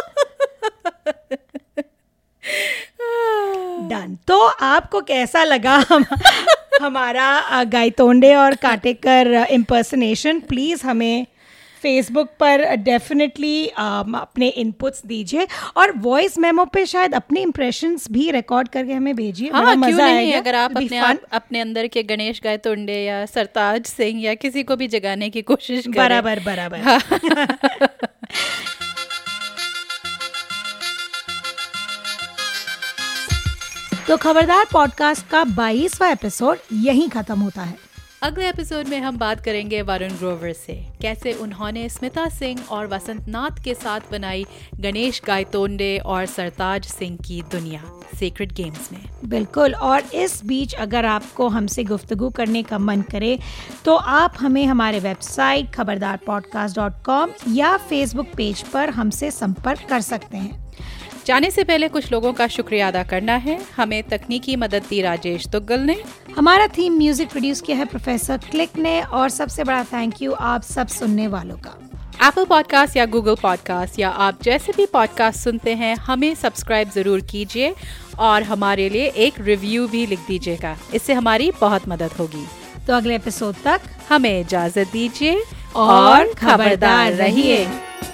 डन. तो आपको कैसा लगा हम हमारा गायतोंडे और काटेकर इम्पर्सनेशन? प्लीज़ हमें फेसबुक पर डेफिनेटली अपने इनपुट्स दीजिए, और वॉइस मेमो पे शायद अपने इम्प्रेशंस भी रिकॉर्ड करके हमें भेजिए. हाँ, मज़ा आएगा अगर आप अपने आप, अपने अंदर के गणेश गायतोंडे या सरताज सिंह या किसी को भी जगाने की कोशिश करें. बराबर बराबर. हाँ. तो खबरदार पॉडकास्ट का बाईसवां एपिसोड यहीं खत्म होता है. अगले एपिसोड में हम बात करेंगे वरुण ग्रोवर से, कैसे उन्होंने स्मिता सिंह और वसंत नाथ के साथ बनाई गणेश गायतोंडे और सरताज सिंह की दुनिया सीक्रेट गेम्स में. बिल्कुल. और इस बीच अगर आपको हमसे गुफ्तगू करने का मन करे तो आप हमें हमारे website Khabardar podcast dot com या फेसबुक पेज पर हमसे संपर्क कर सकते हैं. जाने से पहले कुछ लोगों का शुक्रिया अदा करना है. हमें तकनीकी मदद दी राजेश तुगल ने. हमारा थीम म्यूजिक प्रोड्यूस किया है प्रोफेसर क्लिक ने. और सबसे बड़ा थैंक यू आप सब सुनने वालों का. एप्पल पॉडकास्ट या गूगल पॉडकास्ट या आप जैसे भी पॉडकास्ट सुनते हैं, हमें सब्सक्राइब जरूर कीजिए और हमारे लिए एक रिव्यू भी लिख दीजिएगा. इससे हमारी बहुत मदद होगी. तो अगले एपिसोड तक हमें इजाजत दीजिए और खबरदार रहिए.